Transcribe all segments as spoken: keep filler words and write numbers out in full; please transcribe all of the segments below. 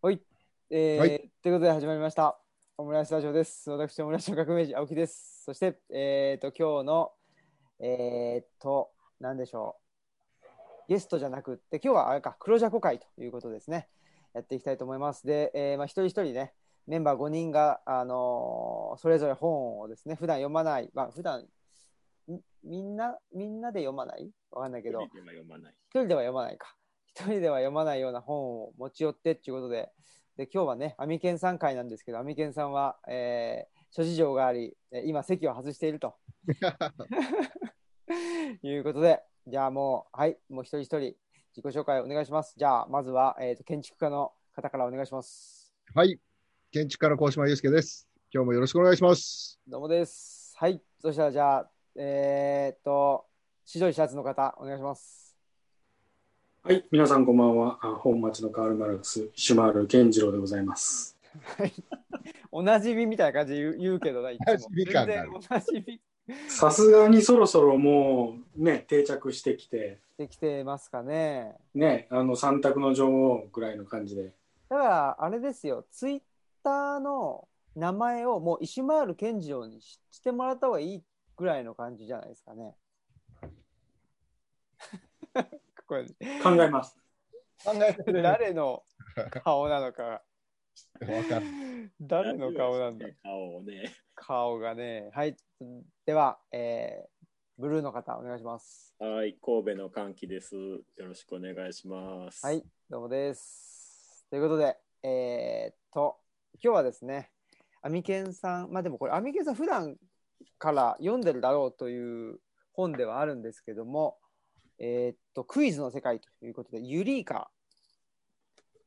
はい、えーはい、ということで始まりましたオムライスラジオです。私オムライスの革命児青木です。そして、えー、と今日のえー、っと何でしょう、ゲストじゃなくって今日はあれか、黒ジャコ会ということですね、やっていきたいと思います。で、えーまあ、一人一人ねメンバーごにんが、あのー、それぞれ本をですね普段読まない、まあ、普段みんなみんなで読まないわかんないけど、一人では読まない一人では読まないか一人では読まないような本を持ち寄ってっていうことで、で今日はねアミケンさん会なんですけど、アミケンさんは、えー、諸事情があり今席を外しているということで、じゃあもうはいもう一人一人自己紹介お願いします。じゃあまずは、えー、と建築家の方からお願いします。はい、建築家の高島祐介です。今日もよろしくお願いします。どうもです。はい、そしたらじゃあえっ、ー、と白いシャツの方お願いします。はい、皆さんこんばんは。本町のカール・マルクス、シュマール健次郎でございます。はい、おなじみみたいな感じで言 う, 言うけどな、いつも。全然おなじみ。さすがにそろそろもうね、定着してきて。できてますかね。ね、あの三択の女王ぐらいの感じで。だからあれですよ、ツイッターの名前をもうシュマール健次郎にしてもらった方がいいぐらいの感じじゃないですかね。これ考えます考えて誰の顔なのか誰の顔なんだ顔ね顔がね。はい、では、えー、ブルーの方お願いします。はい、神戸の歓喜です。よろしくお願いします。はい、どうもです。ということでえー、っと今日はですねアミケンさん、まあでもこれアミケンさん普段から読んでるだろうという本ではあるんですけども、えー、っとクイズの世界ということでユリーカ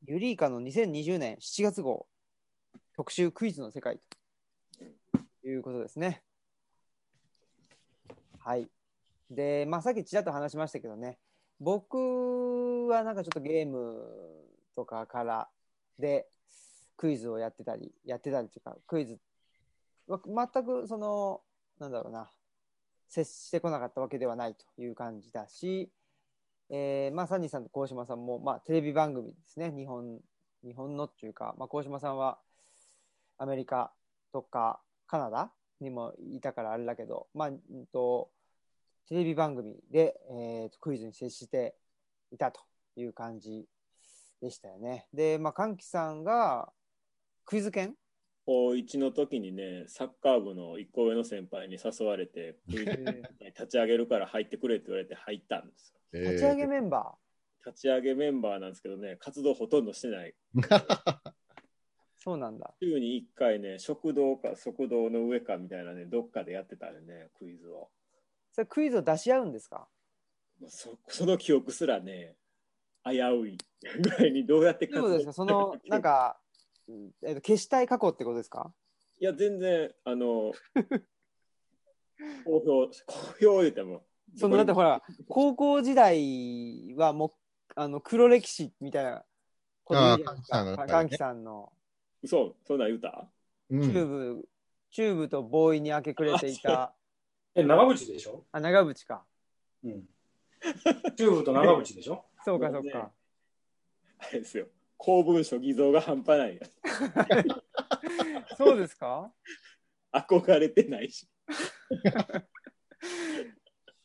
ユリーカのにせんにじゅうねんしちがつ号特集クイズの世界ということですね。はいで、まあ、さっきちらっと話しましたけどね、僕はなんかちょっとゲームとかからでクイズをやってたりやってたりというか、クイズ全くそのなんだろうな接してこなかったわけではないという感じだし、えーまあ、サニーさんと高島さんも、まあ、テレビ番組ですね、日本、日本のっていうか、まあ、高島さんはアメリカとかカナダにもいたからあれだけど、まあ、とテレビ番組で、えー、クイズに接していたという感じでしたよね。で、まあ、歓喜さんがクイズ研高いちの時にね、サッカー部のいっこ上の先輩に誘われて、立ち上げるから入ってくれって言われて入ったんですよ。立ち上げメンバー立ち上げメンバーなんですけどね、活動ほとんどしてない。そうなんだ。週にいっかいね、食堂か食堂の上かみたいなね、どっかでやってたんでね、クイズを。それクイズを出し合うんですか？ そ, その記憶すらね、危ういぐらいにどうやって活動してるか。そうですか、そのなんかえー、と消したい過去ってことですか？いや全然あの公表公表言ってもそのだってほら高校時代はもうあの黒歴史みたいなことじゃないですか。歓喜さんのそうそんなん言うた、うん、チューブチューブとボーイに明け暮れていたえ長渕でしょ？あ長渕か、うん、チューブと長渕でしょ？そうかそうかあれですよ、公文書偽造が半端ないやつそうですか？憧れてないし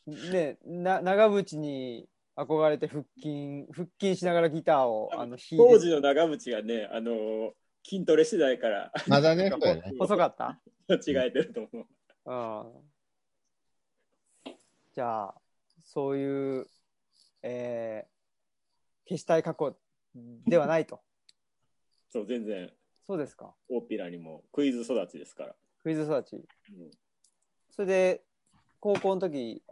ねえな長渕に憧れて腹筋腹筋しながらギターをあの弾いて、当時の長渕がねあの筋トレしてないからまだね細かった間違えてると思う、うん、あじゃあそういう、えー、消したい過去ではないとそう全然そうですか。大っぴらにもクイズ育ちですから。クイズ育ち、うん、それで高校の時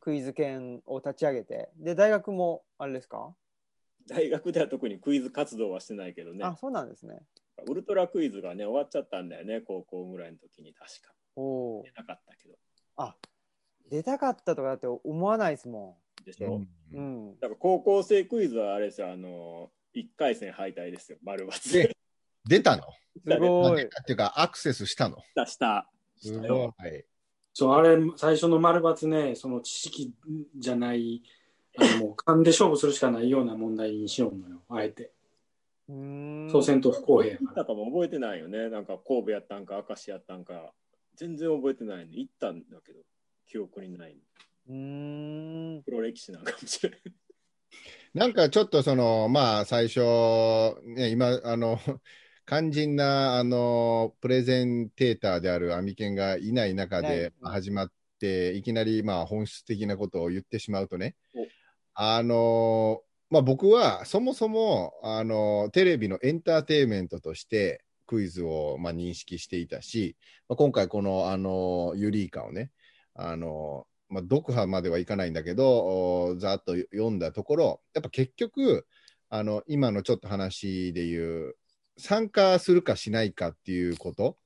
クイズ研を立ち上げて、で大学もあれですか？大学では特にクイズ活動はしてないけどね。あそうなんですね。ウルトラクイズがね終わっちゃったんだよね、高校ぐらいの時に確か。お出たかったけど、あ出たかったとかだって思わないですもんでしょ、うんうん、だから高校生クイズはあれですよ、あのいっかい戦敗退ですよ、丸抜で出たのすごいっていうかアクセスしたのしたしたすごい。そうあれ最初の丸抜ね、その知識じゃないあのもう勘で勝負するしかないような問題にしようのよあえて総選と不公平行ったかも覚えてないよね。なんか神戸やったんか明石やったんか全然覚えてないの、行ったんだけど記憶にないの。黒歴史なのかもしれない。なんかちょっとそのまあ最初、ね、今あの肝心なあのプレゼンテーターであるアミケンがいない中で始まって、はい、いきなりまあ本質的なことを言ってしまうとね、あのまあ、僕はそもそもあのテレビのエンターテインメントとしてクイズをまあ認識していたし、まあ、今回この、あのユリイカをね、あの、まあ、読破まではいかないんだけどざっと読んだところ、やっぱ結局あの今のちょっと話でいう参加するかしないかっていうこと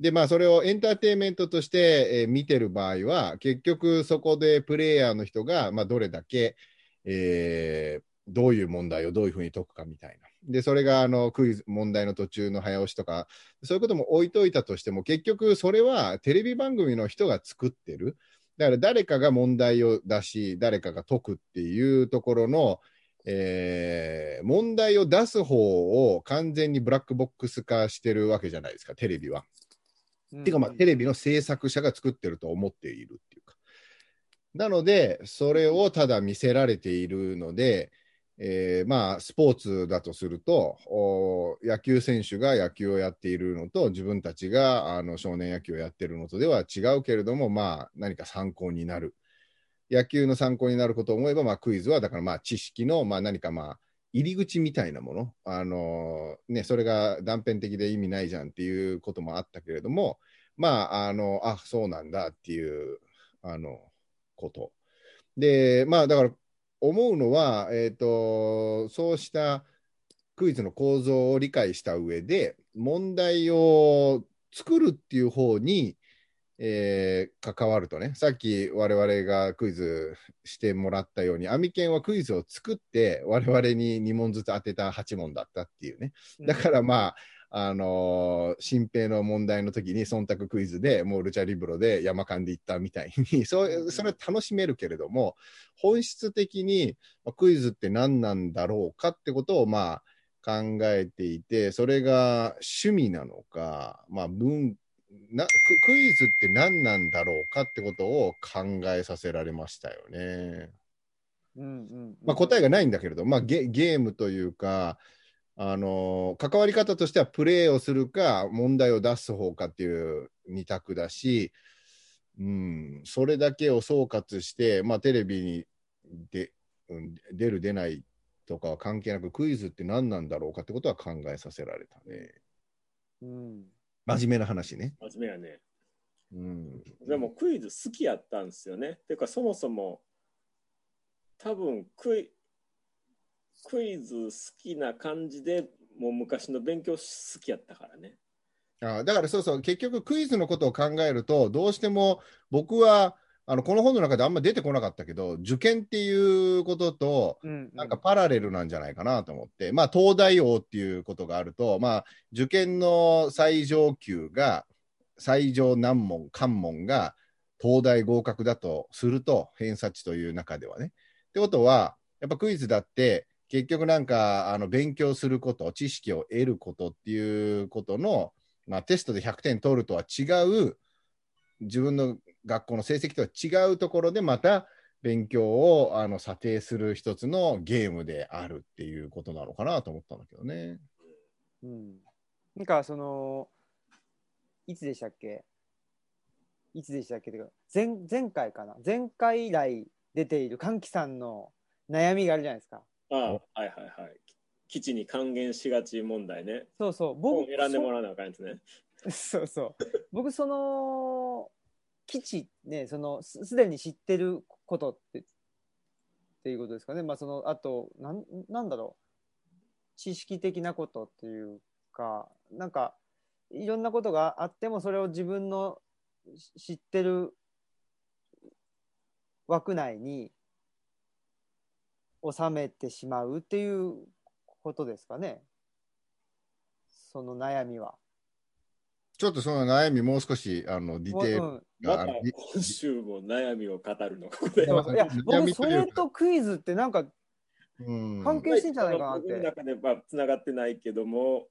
で、まあ、それをエンターテインメントとして、えー、見てる場合は結局そこでプレイヤーの人が、まあ、どれだけ、えーどういう問題をどういうふうに解くかみたいな。で、それがあのクイズ問題の途中の早押しとかそういうことも置いといたとしても、結局それはテレビ番組の人が作ってる。だから誰かが問題を出し誰かが解くっていうところの、えー、問題を出す方を完全にブラックボックス化してるわけじゃないですか、テレビは。うん、てかまあテレビの制作者が作ってると思っているっていうか。なのでそれをただ見せられているので。えーまあ、スポーツだとすると野球選手が野球をやっているのと自分たちがあの少年野球をやっているのとでは違うけれども、まあ、何か参考になる、野球の参考になることを思えば、まあ、クイズはだからまあ知識の、まあ、何かまあ入り口みたいなもの、あのーね、それが断片的で意味ないじゃんっていうこともあったけれども、まあ、あのあそうなんだっていうあのことで、まあ、だから思うのは、えーと、そうしたクイズの構造を理解した上で問題を作るっていう方に、えー、関わるとね、さっき我々がクイズしてもらったようにアミケンはクイズを作って我々ににもんずつ当てたはちもんだったっていうね。だからまあ、あのー、新平の問題の時に忖度クイズでもうルチャリブロで山間で行ったみたいにそうそれは楽しめるけれども、本質的にクイズって何なんだろうかってことをまあ考えていて、それが趣味なのか、まあ、文な ク, クイズって何なんだろうかってことを考えさせられましたよね。うんうんうん、まあ、答えがないんだけれど、まあ、ゲ, ゲームというか、あの関わり方としてはプレーをするか問題を出す方かっていうに択だし、うん、それだけを総括して、まあ、テレビにで、うん、出る出ないとかは関係なくクイズって何なんだろうかってことは考えさせられたね。うん、真面目な話ね。真面目やね。うん、でもクイズ好きやったんですよね。ていうかそもそも多分クイクイズ好きな感じでもう昔の勉強好きやったからね。ああ、だからそうそう、結局クイズのことを考えるとどうしても僕はあのこの本の中であんま出てこなかったけど、受験っていうこととなんかパラレルなんじゃないかなと思って、うんうん、まあ東大王っていうことがあると、まあ受験の最上級が最上難問関門が東大合格だとすると、偏差値という中ではね。ってことはやっぱクイズだって結局なんかあの勉強すること、知識を得ることっていうことの、まあ、テストでひゃくてん取るとは違う、自分の学校の成績とは違うところでまた勉強をあの査定する一つのゲームであるっていうことなのかなと思ったんだけどね。うん、なんかそのいつでしたっけいつでしたっけってか 前, 前回かな前回以来出ている歓喜さんの悩みがあるじゃないですか。ああ、はいはいはい、基地に還元しがち問題ね。そうそう、僕選んでもらわなあかんやつね。そうそう僕その基地ね、そのすでに知ってることってっていうことですかね。まあそのあとなんなんだろう、知識的なことっていうか、なんかいろんなことがあってもそれを自分の知ってる枠内に収めてしまうっていうことですかね、その悩みは。ちょっとその悩みもう少しあのディテールがある、うん、今週も悩みを語るのここで。いや僕それとクイズってなんかうん、関係してんじゃないかなって。僕の中ではつながってないけども、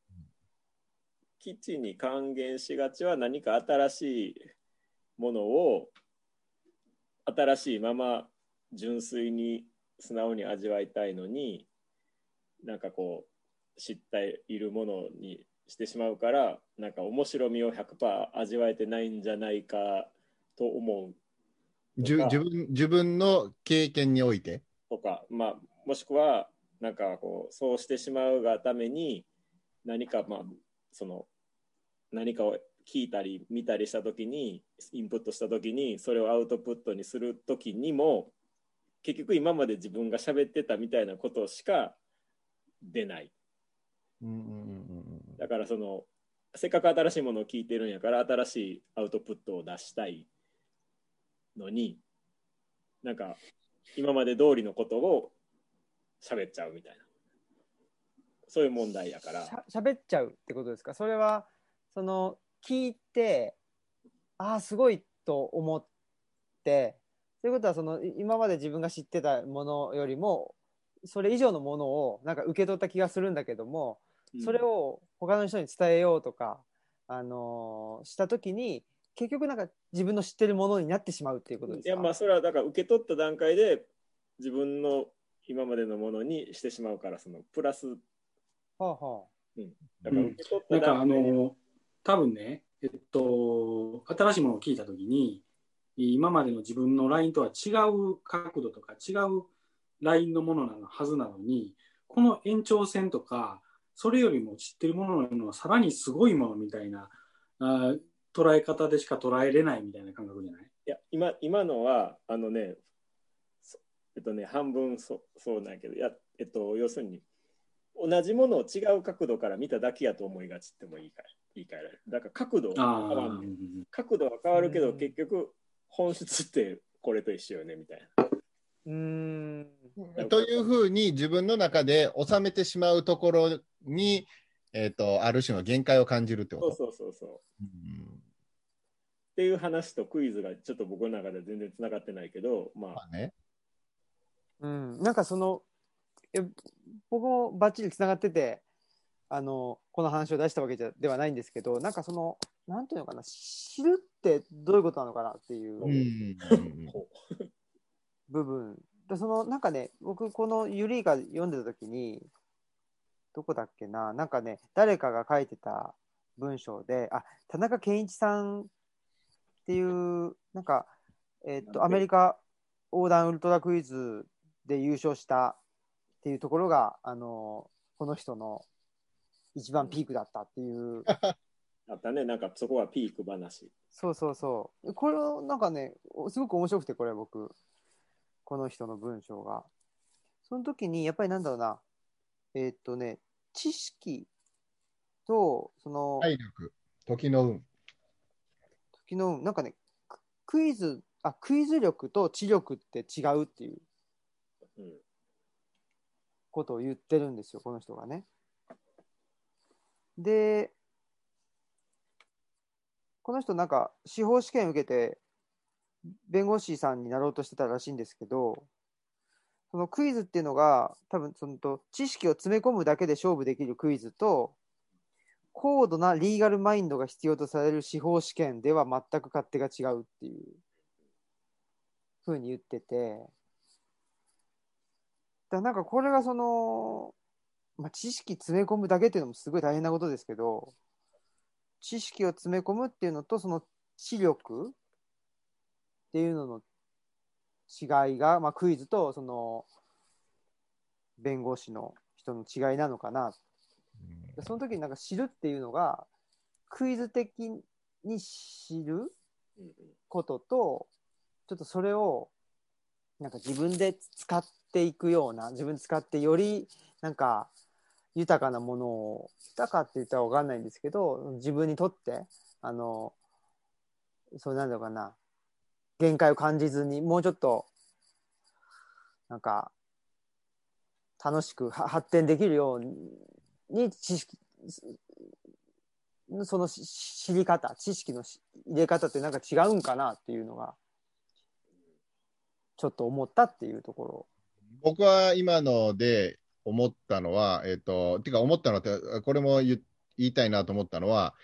基地に還元しがちは何か新しいものを新しいまま純粋に素直に味わいたいのに、なんかこう知っているものにしてしまうから、なんか面白みを ひゃくパーセント 味わえてないんじゃないかと思う。じゅ自分自分の経験においてとか、まあ、もしくはなんかこうそうしてしまうがために何か、まあ、その何かを聞いたり見たりした時にインプットした時にそれをアウトプットにする時にも結局今まで自分が喋ってたみたいなことしか出ない、うんうんうん、だからそのせっかく新しいものを聞いてるんやから新しいアウトプットを出したいのに、なんか今まで通りのことを喋っちゃうみたいな、そういう問題やから。喋っちゃうってことですか？それはその聞いて、ああすごいと思って、ということはその今まで自分が知ってたものよりもそれ以上のものをなんか受け取った気がするんだけども、それを他の人に伝えようとか、あのー、した時に結局なんか自分の知ってるものになってしまうっていうことですか？いや、まあそれはだから受け取った段階で自分の今までのものにしてしまうから、そのプラス、はあはあ、うん、だから受け取った段階で、うん、なんかあのー、多分ね、えっと新しいものを聞いた時に今までの自分のラインとは違う角度とか違うラインのものなのはずなのに、この延長線とかそれよりも知ってるもののはさらにすごいものみたいなあ捉え方でしか捉えれないみたいな感覚じゃない？いや 今, 今のはあのねえっとね半分 そ, そうなんやけど、いや、えっと、要するに同じものを違う角度から見ただけやと思いがちってもいいから言い換えられる。だから角度は変わる、角度は変わるけど結局本質ってこれと一緒よねみたいな。うーんというふうに自分の中で収めてしまうところに、えーと、ある種の限界を感じるってこと。そうそうそうそう、うん、っていう話とクイズがちょっと僕の中で全然つながってないけど、まあ、まあね、うん、なんかその僕もバッチリつながってて、あのこの話を出したわけではないんですけど、なんかそのなんていうのかな、知るってどういうことなのかなっていう、うん、部分で、そのなんかね、僕このユリーが読んでた時にどこだっけな、なんかね誰かが書いてた文章で、あ、田中健一さんっていうなんか、えー、っとアメリカ横断ウルトラクイズで優勝したっていうところがあのこの人の一番ピークだったっていうあったね、なんかそこはピーク話。そうそうそう、これをなんかねすごく面白くて、これ僕この人の文章がその時にやっぱりなんだろうな、えー、っとね知識とその体力、時の運、時の運、なんかねクイズ、あ、クイズ力と知力って違うっていうことを言ってるんですよ、この人がね。でこの人なんか司法試験受けて弁護士さんになろうとしてたらしいんですけど、そのクイズっていうのが多分そのと知識を詰め込むだけで勝負できるクイズと、高度なリーガルマインドが必要とされる司法試験では全く勝手が違うっていうふうに言ってて、だなんかこれがその、まあ、知識詰め込むだけっていうのもすごい大変なことですけど、知識を詰め込むっていうのとその知力っていうのの違いが、まあ、クイズとその弁護士の人の違いなのかな。その時になんか知るっていうのがクイズ的に知ることと、ちょっとそれをなんか自分で使っていくような、自分使ってよりなんか豊かなものを、豊かって言ったら分かんないんですけど、自分にとってあのそうなんだろうかな、限界を感じずにもうちょっとなんか楽しく発展できるように知識、その知り方、知識の入れ方ってなんか違うんかなっていうのがちょっと思ったっていうところ。僕は今ので思ったのは、えっと、てか思ったのって、これも言いたいなと思ったのは、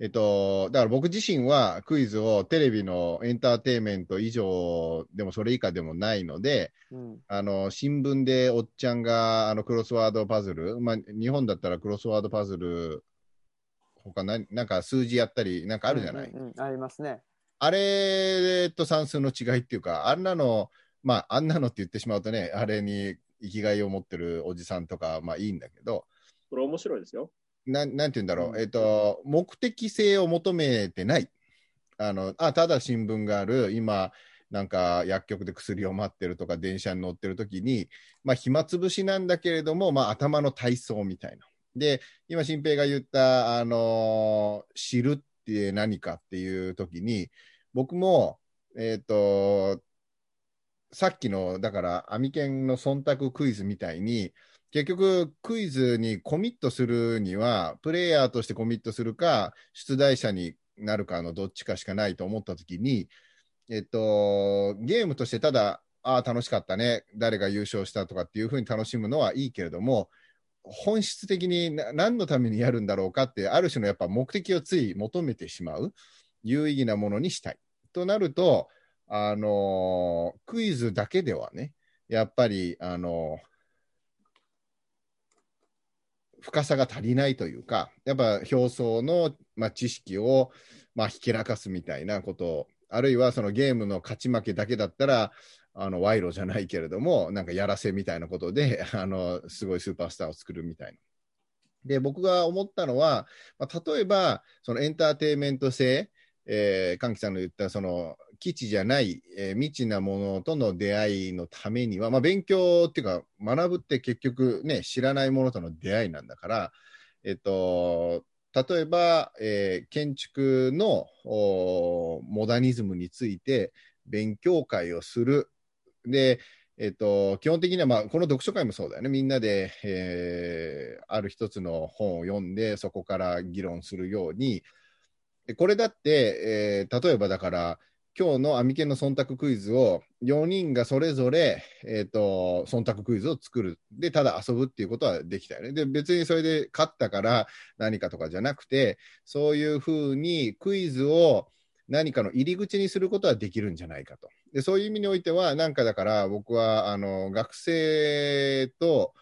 えっと、だから僕自身はクイズをテレビのエンターテインメント以上でもそれ以下でもないので、うん、あの新聞でおっちゃんがあのクロスワードパズル、まあ、日本だったらクロスワードパズル他何なんか数字やったりなんかあるじゃない、うんうんうん、ありますね。あれと算数の違いっていうか、あんなの、まあ、あんなのって言ってしまうとね、あれに生きがいを持ってるおじさんとか、まあいいんだけど、これ面白いですよ。な, なんて言うんだろう、えーと、目的性を求めてない、あのあただ新聞がある、今なんか薬局で薬を待ってるとか電車に乗ってる時に、まあ、暇つぶしなんだけれども、まあ、頭の体操みたいなで、今新平が言った、あのー、知るって何かっていう時に、僕も、えーと、さっきのだからアミケンの忖度クイズみたいに、結局クイズにコミットするにはプレイヤーとしてコミットするか出題者になるかのどっちかしかないと思ったときに、えっと、ゲームとしてただあ楽しかったね誰が優勝したとかっていうふうに楽しむのはいいけれども、本質的に何のためにやるんだろうかって、ある種のやっぱ目的をつい求めてしまう、有意義なものにしたいとなると、あのクイズだけではねやっぱりあの深さが足りないというか、やっぱ表層の、まあ、知識を、まあ、ひけらかすみたいなことを、あるいはそのゲームの勝ち負けだけだったら、あの賄賂じゃないけれどもなんかやらせみたいなことで、あのすごいスーパースターを作るみたいな。で、僕が思ったのは、まあ、例えばそのエンターテインメント性、えー、かんきさんの言ったその基地じゃない、えー、未知なものとの出会いのためには、まあ、勉強っていうか学ぶって結局ね知らないものとの出会いなんだから、えっと、例えば、えー、建築のモダニズムについて勉強会をする。で、えっと、基本的には、まあ、この読書会もそうだよね。みんなで、えー、ある一つの本を読んでそこから議論するように、これだって、えー、例えばだから今日のアミケンの忖度クイズをよにんがそれぞれ、えーと、忖度クイズを作る。で、ただ遊ぶっていうことはできたよね。で、別にそれで勝ったから何かとかじゃなくて、そういうふうにクイズを何かの入り口にすることはできるんじゃないかと。で、そういう意味においては、なんかだから僕はあの学生と、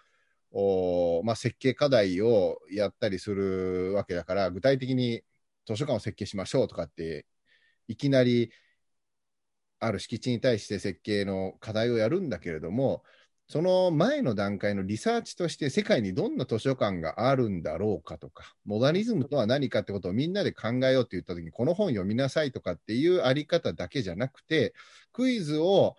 お、まあ、設計課題をやったりするわけだから、具体的に図書館を設計しましょうとかって、いきなりある敷地に対して設計の課題をやるんだけれども、その前の段階のリサーチとして世界にどんな図書館があるんだろうかとか、モダニズムとは何かってことをみんなで考えようって言った時に、この本読みなさいとかっていうあり方だけじゃなくて、クイズを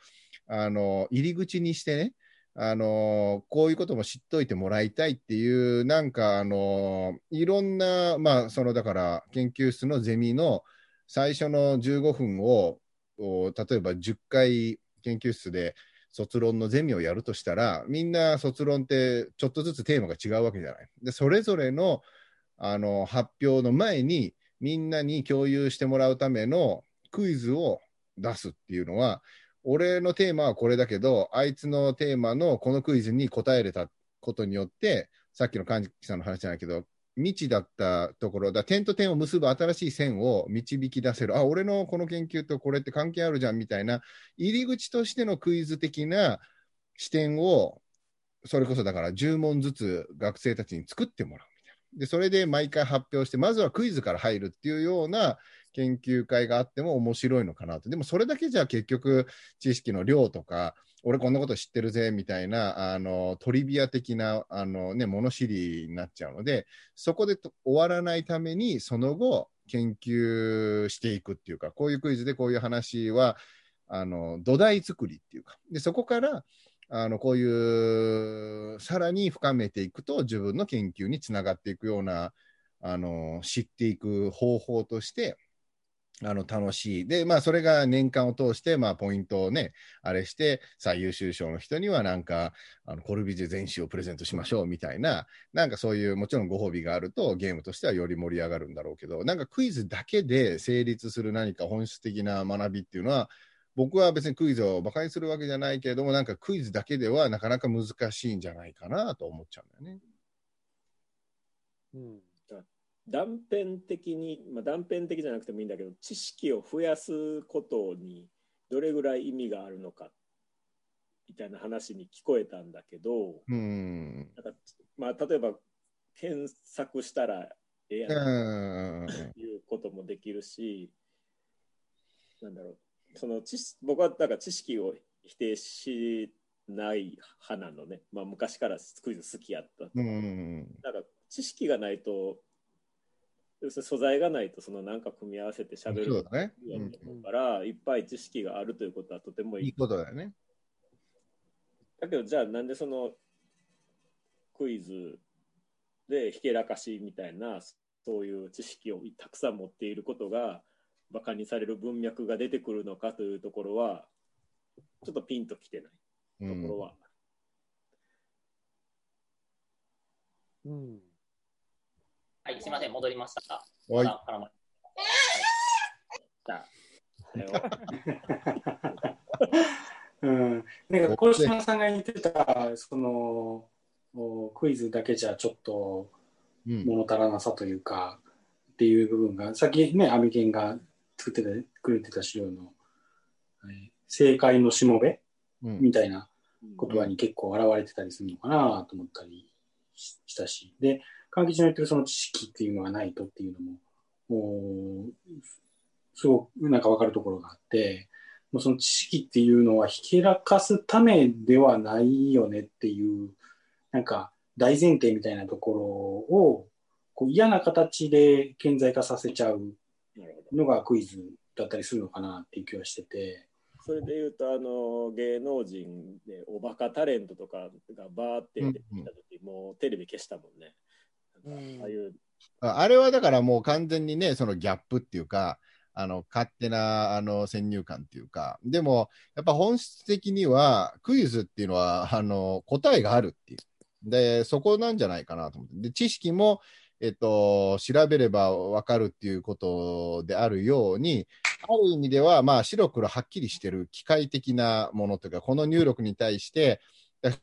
あの入り口にしてね、あのこういうことも知っといてもらいたいっていう、なんかあのいろんな、まあそのだから研究室のゼミの最初のじゅうごふんを例えばじゅっかい研究室で卒論のゼミをやるとしたら、みんな卒論ってちょっとずつテーマが違うわけじゃない。で、それぞれ の, あの発表の前にみんなに共有してもらうためのクイズを出すっていうのは、俺のテーマはこれだけどあいつのテーマのこのクイズに答えれたことによって、さっきのかんきさんの話じゃないけど未知だったところだ、点と点を結ぶ新しい線を導き出せる、あ、俺のこの研究とこれって関係あるじゃんみたいな、入り口としてのクイズ的な視点を、それこそだからじゅう問ずつ学生たちに作ってもらうみたいな。で、それで毎回発表して、まずはクイズから入るっていうような研究会があっても面白いのかなと。でもそれだけじゃ結局知識の量とか、俺こんなこと知ってるぜみたいな、あのトリビア的なあの、ね、物知りになっちゃうので、そこで終わらないためにその後研究していくっていうか、こういうクイズでこういう話はあの土台作りっていうか、でそこからあのこういうさらに深めていくと自分の研究につながっていくような、あの知っていく方法としてあの楽しい。で、まあ、それが年間を通して、まあ、ポイントをね、あれして、最優秀賞の人には、なんか、あのコルビジュ全集をプレゼントしましょうみたいな、なんかそういう、もちろんご褒美があると、ゲームとしてはより盛り上がるんだろうけど、なんかクイズだけで成立する何か本質的な学びっていうのは、僕は別にクイズを馬鹿にするわけじゃないけれども、なんかクイズだけではなかなか難しいんじゃないかなと思っちゃうんだよね。うん、断片的に、まあ、断片的じゃなくてもいいんだけど、知識を増やすことにどれぐらい意味があるのかみたいな話に聞こえたんだけど、うん、なんかまあ、例えば検索したらええやんということもできるし、なんだろう、その知識、僕はだから知識を否定しない派なのね、まあ、昔からクイズ好きやったと、うん、なんか知識がないと、要するに素材がないと、そのなんか組み合わせて喋るから、ね、うん、いっぱい知識があるということはとてもいい、いいことだよね。だけどじゃあなんでそのクイズでひけらかしみたいな、そういう知識をたくさん持っていることがバカにされる文脈が出てくるのかというところはちょっとピンときてないところは、うんうん、はい、すいません、戻りました。おい、まだ絡まれた。うん、なんか小島さんが言ってたそのクイズだけじゃちょっと物足らなさというか、うん、っていう部分がさっきね、アミケンが作っててくれてた資料の、はい、正解のしもべ、うん、みたいな言葉に結構現れてたりするのかなと思ったりしたし、で関係者の言ってるその知識っていうのがないとっていうのもすごくなんか分かるところがあって、もうその知識っていうのはひけらかすためではないよねっていう、なんか大前提みたいなところをこう嫌な形で顕在化させちゃうのがクイズだったりするのかなっていう気はしてて、それでいうとあの芸能人でおバカタレントとかがバーって出てきた時、うん、もうテレビ消したもんね、うん、ああいうあれはだからもう完全にね、そのギャップっていうか、あの勝手なあの先入観というか、でもやっぱ本質的にはクイズっていうのはあの答えがあるっていう、でそこなんじゃないかなと思って、で知識も、えっと、調べれば分かるっていうことであるように、ある意味では、まあ、白黒はっきりしてる機械的なものというか、この入力に対して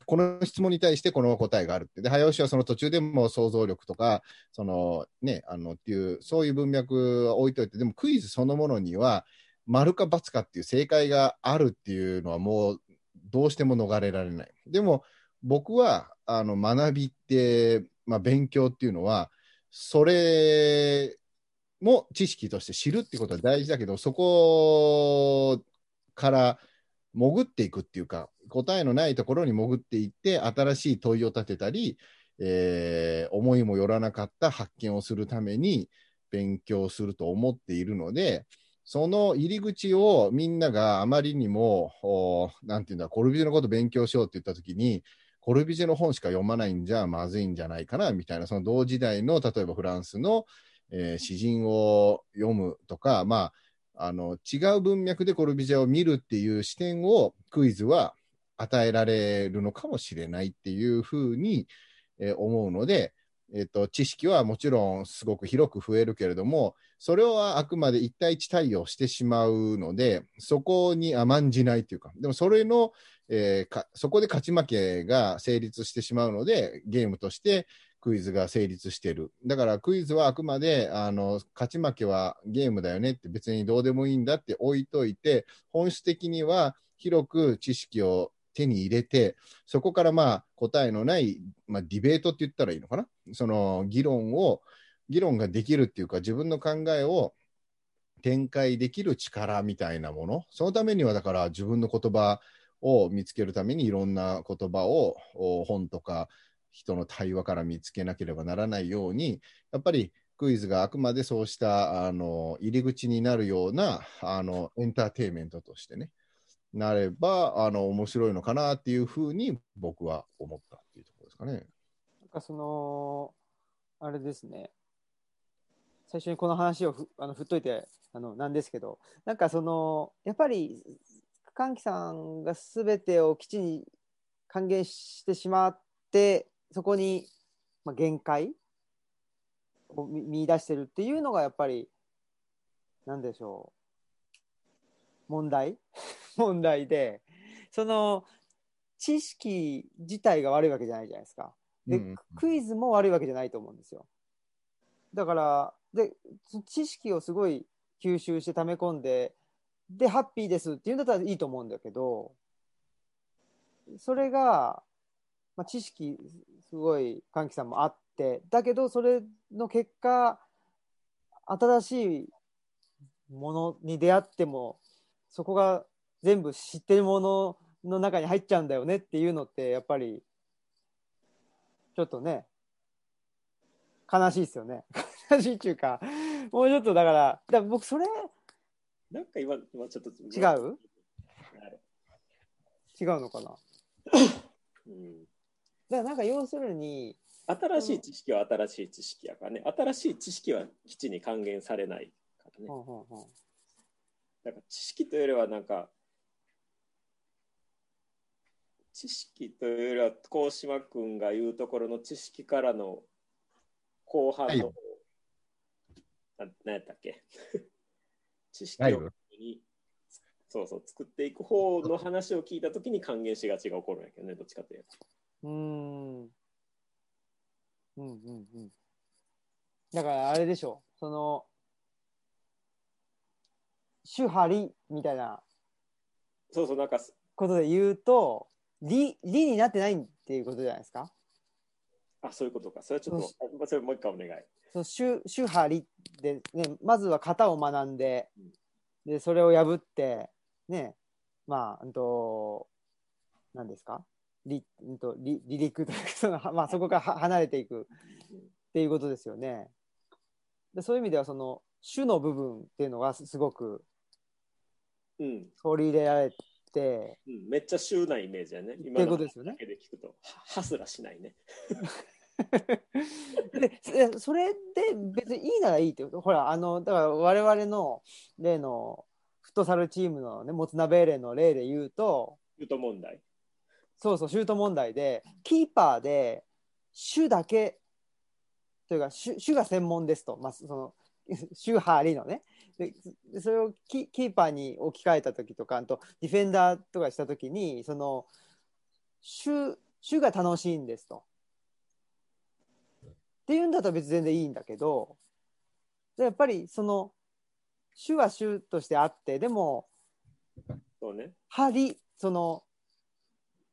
この質問に対してこの答えがあるって、で早押しはその途中でも想像力とかその、ね、あのっていうそういう文脈は置いといて、でもクイズそのものには丸か×かっていう正解があるっていうのはもうどうしても逃れられない。でも僕はあの学びって、まあ、勉強っていうのはそれも知識として知るっていうことは大事だけど、そこから潜っていくっていうか、答えのないところに潜っていって新しい問いを立てたり、えー、思いもよらなかった発見をするために勉強すると思っているので、その入り口をみんながあまりにもなんていうんだ、コルビュジェのこと勉強しようって言ったときにコルビュジェの本しか読まないんじゃまずいんじゃないかなみたいな、その同時代の例えばフランスの、えー、詩人を読むとか、まあ、あの違う文脈でコルビュジェを見るっていう視点をクイズは与えられるのかもしれないっていうふうに思うので、えっと、知識はもちろんすごく広く増えるけれども、それはあくまで一対一対応してしまうので、そこに甘んじないというか、でもそれの、えー、かそこで勝ち負けが成立してしまうので、ゲームとしてクイズが成立している。だからクイズはあくまであの勝ち負けはゲームだよねって、別にどうでもいいんだって置いといて、本質的には広く知識を手に入れて、そこからまあ答えのない、まあ、ディベートって言ったらいいのかな、その議論を議論ができるっていうか、自分の考えを展開できる力みたいなもの、そのためにはだから自分の言葉を見つけるためにいろんな言葉を本とか人の対話から見つけなければならないように、やっぱりクイズがあくまでそうしたあの入り口になるようなあのエンターテインメントとしてね、なればあの面白いのかなっていうふうに僕は思ったっていうところですかね。なんかそのあれですね、最初にこの話をふあの振っといてあのなんですけど、なんかそのやっぱり歓喜さんが全てを基地に還元してしまって、そこに、まあ、限界を見出してるっていうのがやっぱりなんでしょう問題問題で、その知識自体が悪いわけじゃないじゃないですか。で、うん、クイズも悪いわけじゃないと思うんですよ。だからで知識をすごい吸収して溜め込んででハッピーですっていうんだったらいいと思うんだけど、それが、まあ、知識すごい歓喜さんもあってだけどそれの結果新しいものに出会ってもそこが全部知ってるものの中に入っちゃうんだよねっていうのってやっぱりちょっとね悲しいですよね。悲しいっていうかもうちょっとだから、だから僕それなんか今今ちょっと違う違うのかな。うん、だからなんか要するに新しい知識は新しい知識やからね、新しい知識は基地に還元されないからね。ほうほうほう、だから知識というよりはなんか知識というよりは高島君が言うところの知識からの後半の、はい、何やったっけ知識をにそうそう作っていく方の話を聞いたときに還元しがちが起こるんやけどね、どっちかというと。うーんうんうんうん。だからあれでしょ、その主張りみたいなそうそうなんかことで言うと理理になってないっていうことじゃないですか。あ、そういうことか。それはちょっとそれもう一回お願い。その主張りでね、まずは型を学んで、うん、でそれを破って。ね、まあ、うんと、何ですか、り、うんと、り、離陸というか、その、まあ、そこから離れていくっていうことですよね。でそういう意味では、その、種の部分っていうのがすごく、うん、取り入れられて、うん、めっちゃ種なイメージだね。今の話だけで聞くと、はすらしないね。で、それで別にいいならいいってこと。ほら、あの、だから我々の例の、フットサルチームのね、モツナベーレの例で言うとシュート問題、そうそうシュート問題でキーパーで主だけというか主が専門ですと、まあ、その主張りのねでそれを キ, キーパーに置き換えた時とかあとディフェンダーとかした時にその主が楽しいんですとっていうんだったら別に全然いいんだけど、やっぱりその主は主としてあってでもそう、ね、針その、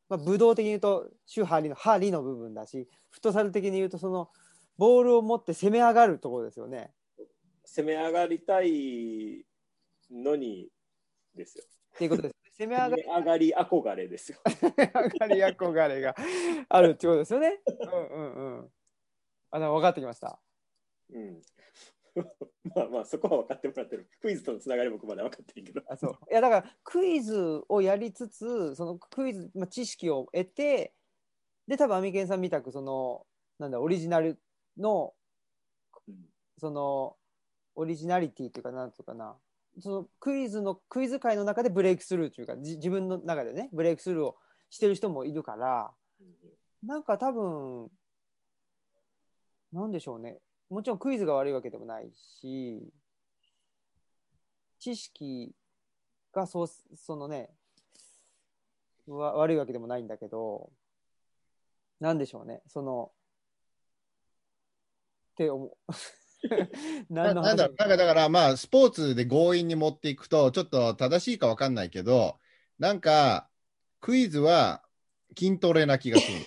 まあ、武道的に言うと主針の針の部分だし、フットサル的に言うとそのボールを持って攻め上がるところですよね。攻め上がりたいのにですよっていうことです。攻め上がり、 攻め上がり憧れですよ。攻め上がり憧れがあるってことですよね。うんうんうん、あの分かってきました。うんまあまあそこは分かってもらってる。クイズとのつながり僕まで分かってるけど。あ、そういやだからクイズをやりつつそのクイズ、まあ、知識を得てで多分アミケンさんみたくそのなんだオリジナルのそのオリジナリティというかなんとかなそのクイズのクイズ界の中でブレイクスルーというか自分の中でねブレイクスルーをしてる人もいるからなんか多分なんでしょうね。もちろんクイズが悪いわけでもないし、知識がそうそのねわ悪いわけでもないんだけど、なんでしょうねそのって思う。何の話なな だ, なんかだからまあスポーツで強引に持っていくとちょっと正しいか分かんないけど、なんかクイズは筋トレな気がする。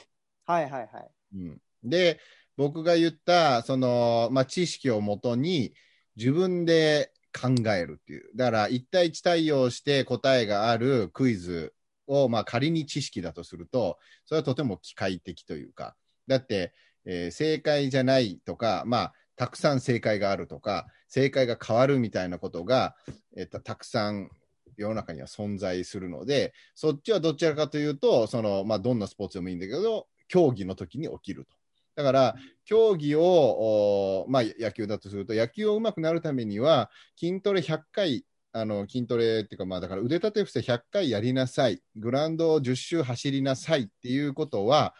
はいはいはい。うん、で。僕が言ったその、まあ、知識をもとに自分で考えるっていうだからいち対いち対応して答えがあるクイズを、まあ、仮に知識だとするとそれはとても機械的というかだって、えー、正解じゃないとか、まあ、たくさん正解があるとか正解が変わるみたいなことが、えー、た, たくさん世の中には存在するのでそっちはどちらかというとその、まあ、どんなスポーツでもいいんだけど競技の時に起きるとだから競技を、まあ、野球だとすると野球をうまくなるためには筋トレひゃっかいあの筋トレっていうか、まあ、だから腕立て伏せひゃっかいやりなさいグラウンドをじゅっしゅう走りなさいっていうことは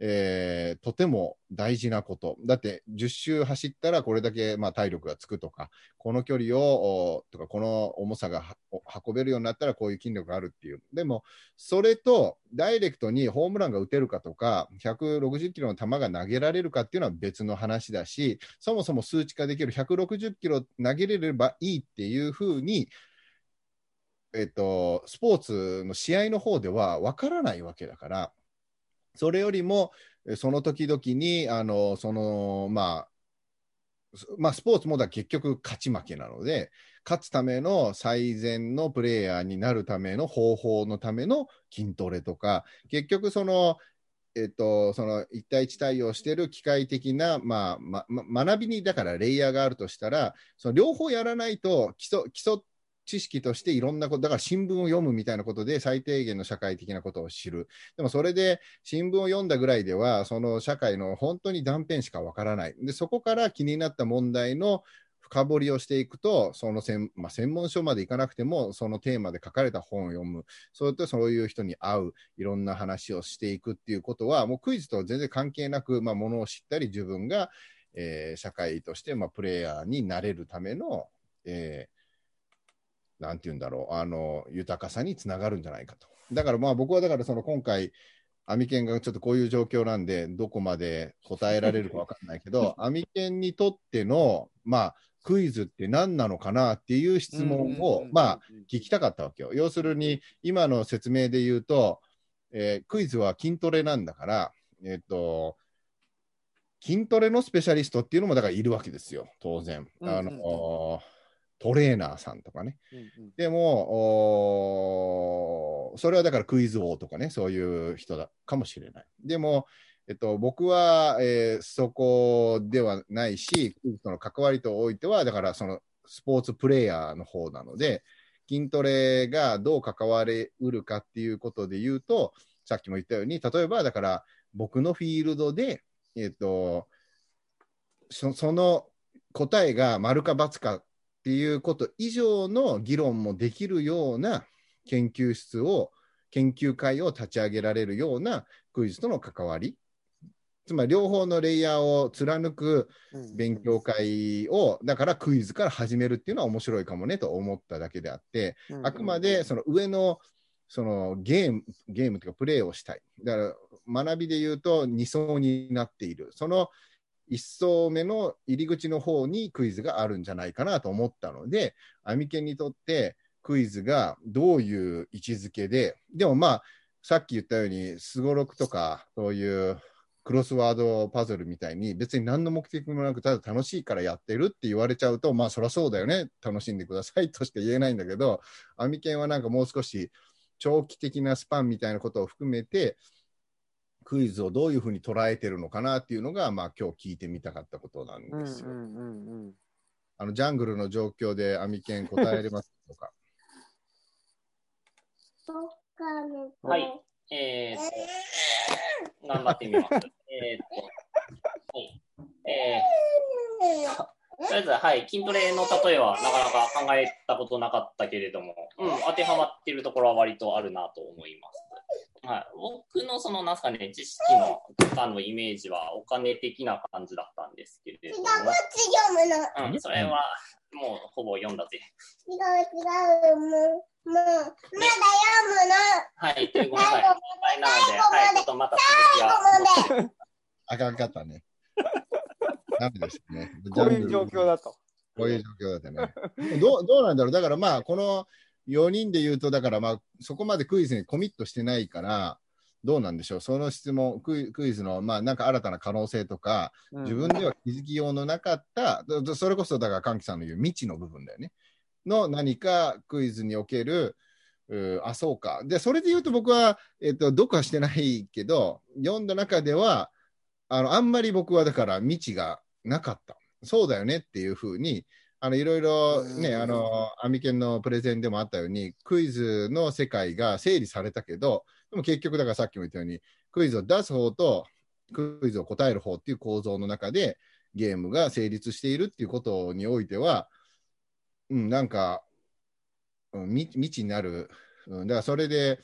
えー、とても大事なことだって、じゅっ周走ったらこれだけ、まあ、体力がつくとか、この距離をとかこの重さが運べるようになったらこういう筋力があるっていう。でもそれとダイレクトにホームランが打てるかとかひゃくろくじゅっキロの球が投げられるかっていうのは別の話だし、そもそも数値化できるひゃくろくじゅっキロ投げれればいいっていうふうに、えっと、スポーツの試合の方では分からないわけだから、それよりもその時々にあのその、まあ、まあスポーツもだ結局勝ち負けなので、勝つための最善のプレイヤーになるための方法のための筋トレとか、結局その、えっと、その一対一対応している機械的な、まあまま、学びにだからレイヤーがあるとしたら、その両方やらないと基礎基礎知識としていろんなことだから、新聞を読むみたいなことで最低限の社会的なことを知る。でもそれで新聞を読んだぐらいではその社会の本当に断片しかわからない。でそこから気になった問題の深掘りをしていくと、その専、まあ、専門書までいかなくてもそのテーマで書かれた本を読む、それとそういう人に会う、いろんな話をしていくっていうことはもうクイズとは全然関係なく、まあ、ものを知ったり自分が、えー、社会として、まあ、プレイヤーになれるための、えーなんていうんだろう、あの豊かさにつながるんじゃないかと。だからまあ僕はだからその今回アミケンがちょっとこういう状況なんでどこまで答えられるか分かんないけどアミケンにとっての、まあ、クイズって何なのかなっていう質問を、まあ、聞きたかったわけよ。要するに今の説明で言うと、えー、クイズは筋トレなんだから、えーと筋トレのスペシャリストっていうのもだからいるわけですよ、当然。あのトレーナーさんとかね、うんうん、でもそれはだからクイズ王とかね、そういう人だかもしれない。でも、えっと、僕は、えー、そこではないし、クイズとの関わりとおいてはだからそのスポーツプレイヤーの方なので、筋トレがどう関われうるかっていうことで言うと、さっきも言ったように例えばだから僕のフィールドで、えっと、そ, その答えが丸か×かっていうこと以上の議論もできるような研究室を研究会を立ち上げられるようなクイズとの関わり、つまり両方のレイヤーを貫く勉強会をだからクイズから始めるっていうのは面白いかもねと思っただけであって、あくまでその上のそのゲームゲームというかプレーをしたい。だから学びでいうとに層になっている、そのいち層目の入り口の方にクイズがあるんじゃないかなと思ったので、アミケンにとってクイズがどういう位置づけで、でもまあさっき言ったようにスゴロクとかそういうクロスワードパズルみたいに別に何の目的もなくただ楽しいからやってるって言われちゃうと、まあそりゃそうだよね、楽しんでくださいとしか言えないんだけど、アミケンはなんかもう少し長期的なスパンみたいなことを含めてクイズをどういうふうに捉えてるのかなっていうのが、まあ、今日聞いてみたかったことなんですよ。うんうんうんうん、あのジャングルの状況でアミケン答えれますとか。はい、えー、頑張ってみます。えーっと、はい、えー、とりあえず、はい、筋トレの例えはなかなか考えたことなかったけれども、うん、当てはまっているところは割とあるなと思います。はい、僕のそのなんすかね、知識の方のイメージはお金的な感じだったんですけれども、違う読むの、うん、それはもうほぼ読んだぜ。違う違う、もうもうまだ読むの。はい、というごめんなさい。はい、ちょっとまた続きは。あかんかったね。なんでですね。こういう状況だと。こういう状況だったね。どうどうなんだろう。だからまあこのよにんで言うと、だからまあそこまでクイズにコミットしてないからどうなんでしょう、その質問クイ、クイズのまあなんか新たな可能性とか、うん、自分では気づきようのなかった、それこそだから歓喜さんの言う未知の部分だよねの何かクイズにおける、うあそうか、でそれで言うと僕は、えっと、読はしてないけど読んだ中では あの、あんまり僕はだから未知がなかった、そうだよねっていうふうにあのいろいろね、あのアミケンのプレゼンでもあったようにクイズの世界が整理されたけど、でも結局だからさっきも言ったようにクイズを出す方とクイズを答える方っていう構造の中でゲームが成立しているっていうことにおいては、うん、なんか、うん、未知になる、うん、だからそれで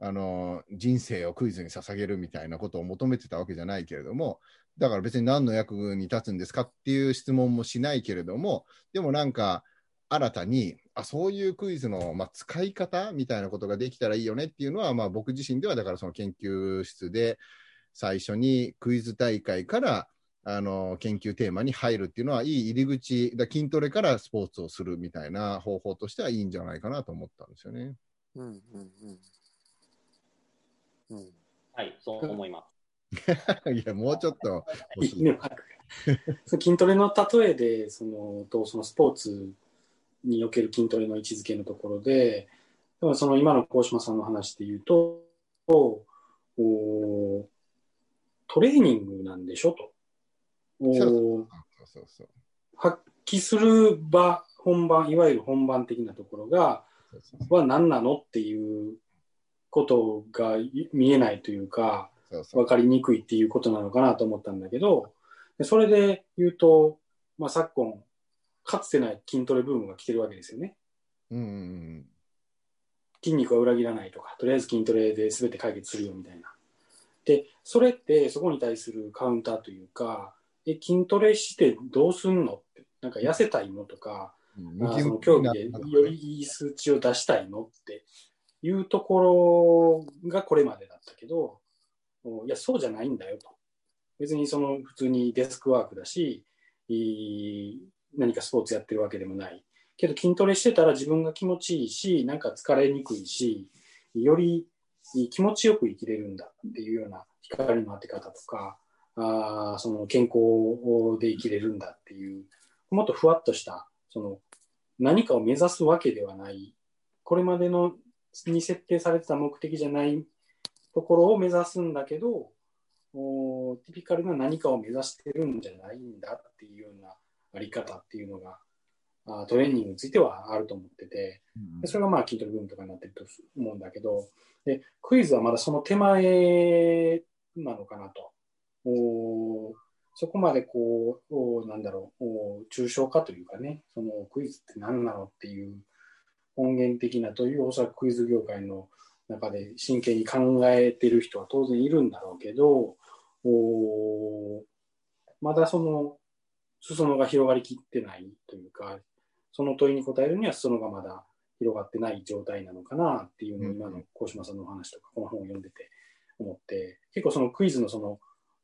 あの人生をクイズに捧げるみたいなことを求めてたわけじゃないけれども、だから別に何の役に立つんですかっていう質問もしないけれども、でもなんか新たにあそういうクイズの、まあ、使い方みたいなことができたらいいよねっていうのは、まあ、僕自身ではだからその研究室で最初にクイズ大会からあの研究テーマに入るっていうのはいい入り口だ、筋トレからスポーツをするみたいな方法としてはいいんじゃないかなと思ったんですよね。うんうんうんうん、はいそう思います。いやもうちょっと筋トレの例えでそのとそのスポーツにおける筋トレの位置づけのところで、でもその今の高島さんの話で言うとおトレーニングなんでしょとおそうそうそう発揮する場本番いわゆる本番的なところがそうそうそうは何なのっていうことが見えないというか分かりにくいっていうことなのかなと思ったんだけど、それで言うと、まあ、昨今かつてない筋トレブームが来てるわけですよね、うんうんうん、筋肉は裏切らないとかとりあえず筋トレで全て解決するよみたいなで、それってそこに対するカウンターというかえ筋トレしてどうすんのってなんか痩せたいのとか、うん、あその競技でよりいい数値を出したいのっていうところがこれまでだったけど、いやそうじゃないんだよと、別にその普通にデスクワークだし何かスポーツやってるわけでもないけど筋トレしてたら自分が気持ちいいしなんか疲れにくいしより気持ちよく生きれるんだっていうような光の当て方とかあその健康で生きれるんだっていうもっとふわっとしたその何かを目指すわけではないこれまでのに設定されてた目的じゃないところを目指すんだけどおティピカルな何かを目指してるんじゃないんだっていうようなあり方っていうのがあトレーニングについてはあると思ってて、でそれがまあ筋トレブームとかになってると思うんだけど、でクイズはまだその手前なのかなとおそこまでこうおなんだろうお抽象化というかね、そのクイズって何なのっていう根源的なというおそらくクイズ業界の中で真剣に考えてる人は当然いるんだろうけど、おまだその裾野が広がりきってないというか、その問いに答えるには裾野がまだ広がってない状態なのかなっていうのを今の高島さんのお話とかこの本を読んでて思って、結構そのクイズのその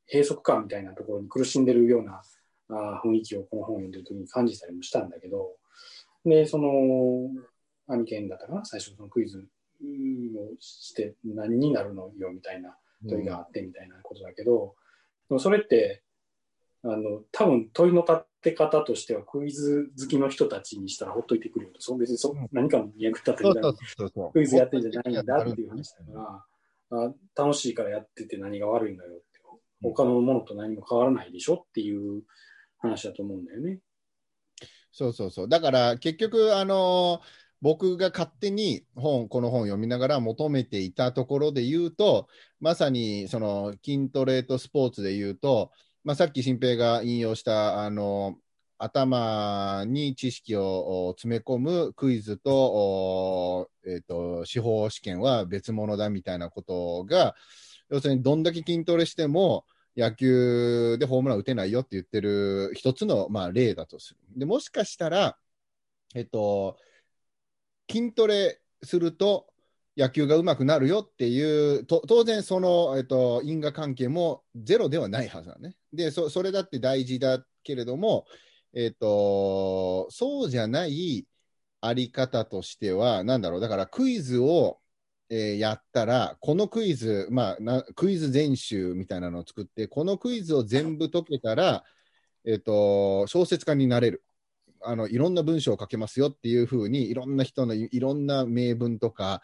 閉塞感みたいなところに苦しんでるようなあ雰囲気をこの本を読んでる時に感じたりもしたんだけど、でそのアミケンだったかな、最初そのクイズをして何になるのよみたいな問いがあってみたいなことだけど、うん、それってあの多分問いの立て方としてはクイズ好きの人たちにしたらほっといてくれるとそう別にそ、うん、何かの役立てないクイズやってんじゃないんだっていう話だから、うん、あ楽しいからやってて何が悪いのよって他のものと何も変わらないでしょっていう話だと思うんだよね。そうそうそうだから結局あのー僕が勝手に本この本を読みながら求めていたところで言うと、まさにその筋トレとスポーツで言うと、まあ、さっき新平が引用したあの頭に知識を詰め込むクイズと、えーと、司法試験は別物だみたいなことが、要するにどんだけ筋トレしても野球でホームラン打てないよって言ってる一つの、まあ、例だとする。でもしかしたら、えっと筋トレすると野球が上手くなるよっていうと当然その、えっと、因果関係もゼロではないはずだね。で そ, それだって大事だけれども、えっと、そうじゃないあり方としてはなんだろう、だからクイズを、えー、やったらこのクイズ、まあ、なクイズ全集みたいなのを作ってこのクイズを全部解けたら、えっと、小説家になれる、あのいろんな文章を書けますよっていう風にいろんな人の い, いろんな名文とか、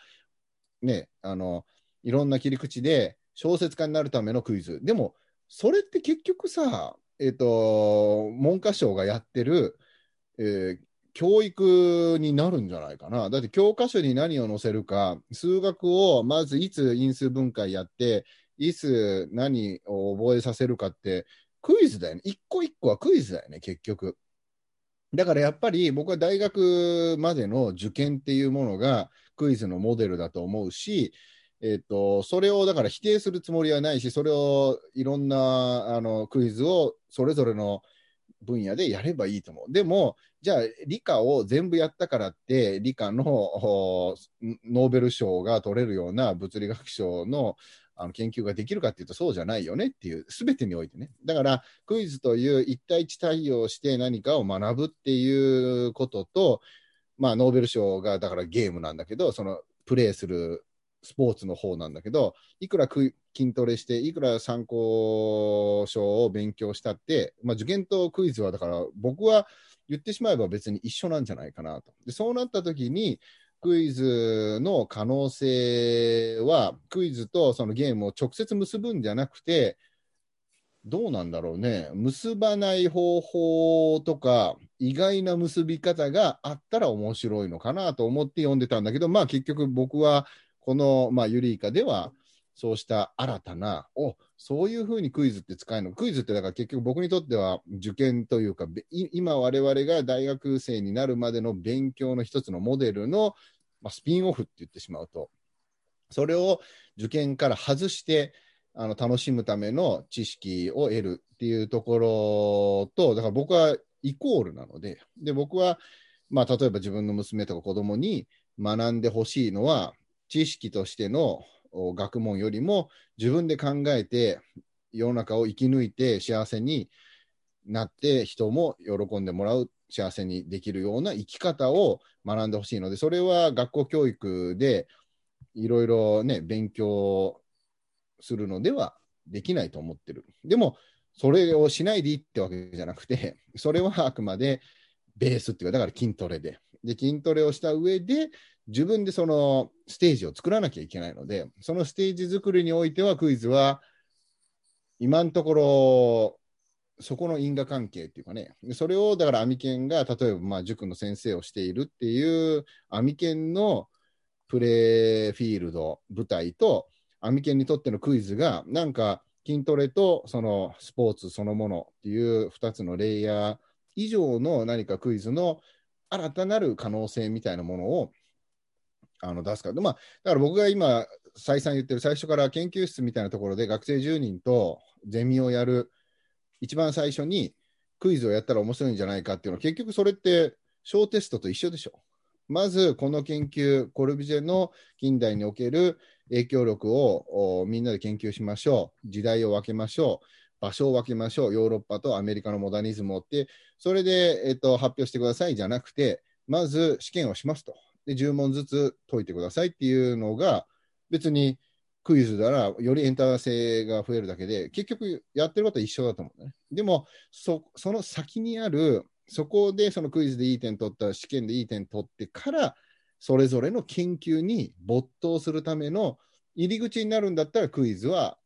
ね、あのいろんな切り口で小説家になるためのクイズでもそれって結局さ、えー、と文科省がやってる、えー、教育になるんじゃないかな。だって教科書に何を載せるか、数学をまずいつ因数分解やっていつ何を覚えさせるかってクイズだよね。一個一個はクイズだよね結局。だからやっぱり僕は大学までの受験っていうものがクイズのモデルだと思うし、えー、とそれをだから否定するつもりはないし、それをいろんなあのクイズをそれぞれの分野でやればいいと思う。でもじゃあ理科を全部やったからって理科のノーベル賞が取れるような物理学賞 の, あの研究ができるかっていうとそうじゃないよねっていう、全てにおいてね。だからクイズという一対一対応して何かを学ぶっていうことと、まあ、ノーベル賞がだからゲームなんだけど、そのプレーするスポーツの方なんだけど、いくら筋トレしていくら参考書を勉強したって、まあ、受験とクイズはだから僕は言ってしまえば別に一緒なんじゃないかなと。でそうなった時にクイズの可能性はクイズとそのゲームを直接結ぶんじゃなくて、どうなんだろうね、結ばない方法とか意外な結び方があったら面白いのかなと思って読んでたんだけど、まあ結局僕はこの、まあ、ユリイカではそうした新たな、おそういうふうにクイズって使えるの、クイズってだから結局僕にとっては受験というか、今我々が大学生になるまでの勉強の一つのモデルの、まあ、スピンオフって言ってしまうと、それを受験から外してあの楽しむための知識を得るっていうところと、だから僕はイコールなの で, で僕は、まあ、例えば自分の娘とか子供に学んでほしいのは知識としての学問よりも自分で考えて世の中を生き抜いて幸せになって人も喜んでもらう、幸せにできるような生き方を学んでほしいので、それは学校教育でいろいろね勉強するのではできないと思ってる。でもそれをしないでいいってわけじゃなくて、それはあくまでベースっていうか、だから筋トレでで筋トレをした上で自分でそのステージを作らなきゃいけないので、そのステージ作りにおいてはクイズは今のところそこの因果関係っていうかね、それをだからアミケンが例えばまあ塾の先生をしているっていうアミケンのプレーフィールド舞台とアミケンにとってのクイズがなんか筋トレとそのスポーツそのものっていうふたつのレイヤー以上の何かクイズの新たなる可能性みたいなものをあの出すか、まあ、だから僕が今再三言ってる、最初から研究室みたいなところで学生じゅうにんとゼミをやる一番最初にクイズをやったら面白いんじゃないかっていうのは、結局それって小テストと一緒でしょ。まずこの研究、コルビュジエの近代における影響力をみんなで研究しましょう、時代を分けましょう、場所を分けましょう、ヨーロッパとアメリカのモダニズムをって、それで、えっと、発表してくださいじゃなくて、まず試験をしますと、でじゅう問ずつ解いてくださいっていうのが、別にクイズならよりエンター性が増えるだけで、結局やってることは一緒だと思うね。でも そ, その先にある、そこでそのクイズでいい点取ったら試験でいい点取ってからそれぞれの研究に没頭するための入り口になるんだったら、クイズは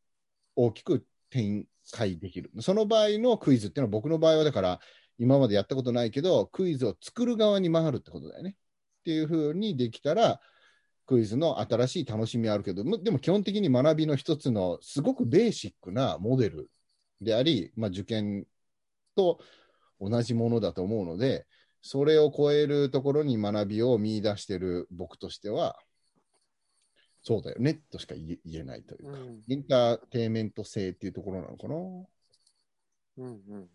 大きく展開できる。その場合のクイズっていうのは、僕の場合はだから今までやったことないけどクイズを作る側に回るってことだよねっていう風にできたら、クイズの新しい楽しみあるけど、でも基本的に学びの一つのすごくベーシックなモデルであり、まあ、受験と同じものだと思うので、それを超えるところに学びを見出している僕としては、そうだよねとしか言えないというか、うん、インターテイメント性っていうところなのかな。うんうん。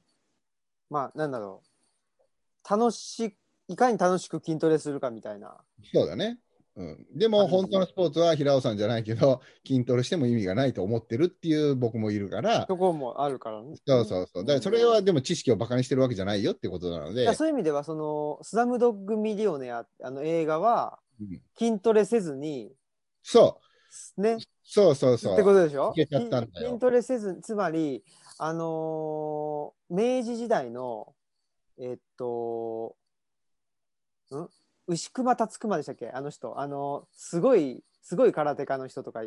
まあなんだろう、楽しくいかに楽しく筋トレするかみたいな。そうだね、うん、でも本当のスポーツは平尾さんじゃないけど筋トレしても意味がないと思ってるっていう僕もいるから、そこもあるからね。そうそうそう、だからそれはでも知識をバカにしてるわけじゃないよってことなので、そういう意味ではそのスラムドッグミリオネアあの映画は筋トレせずに、うん、そうね、そうそうそうってことでしょ。いけちゃったんだよ。筋トレせず、つまりあのー、明治時代のえっとん牛熊辰熊でしたっけ、あの人、あのすごいすごい空手家の人とか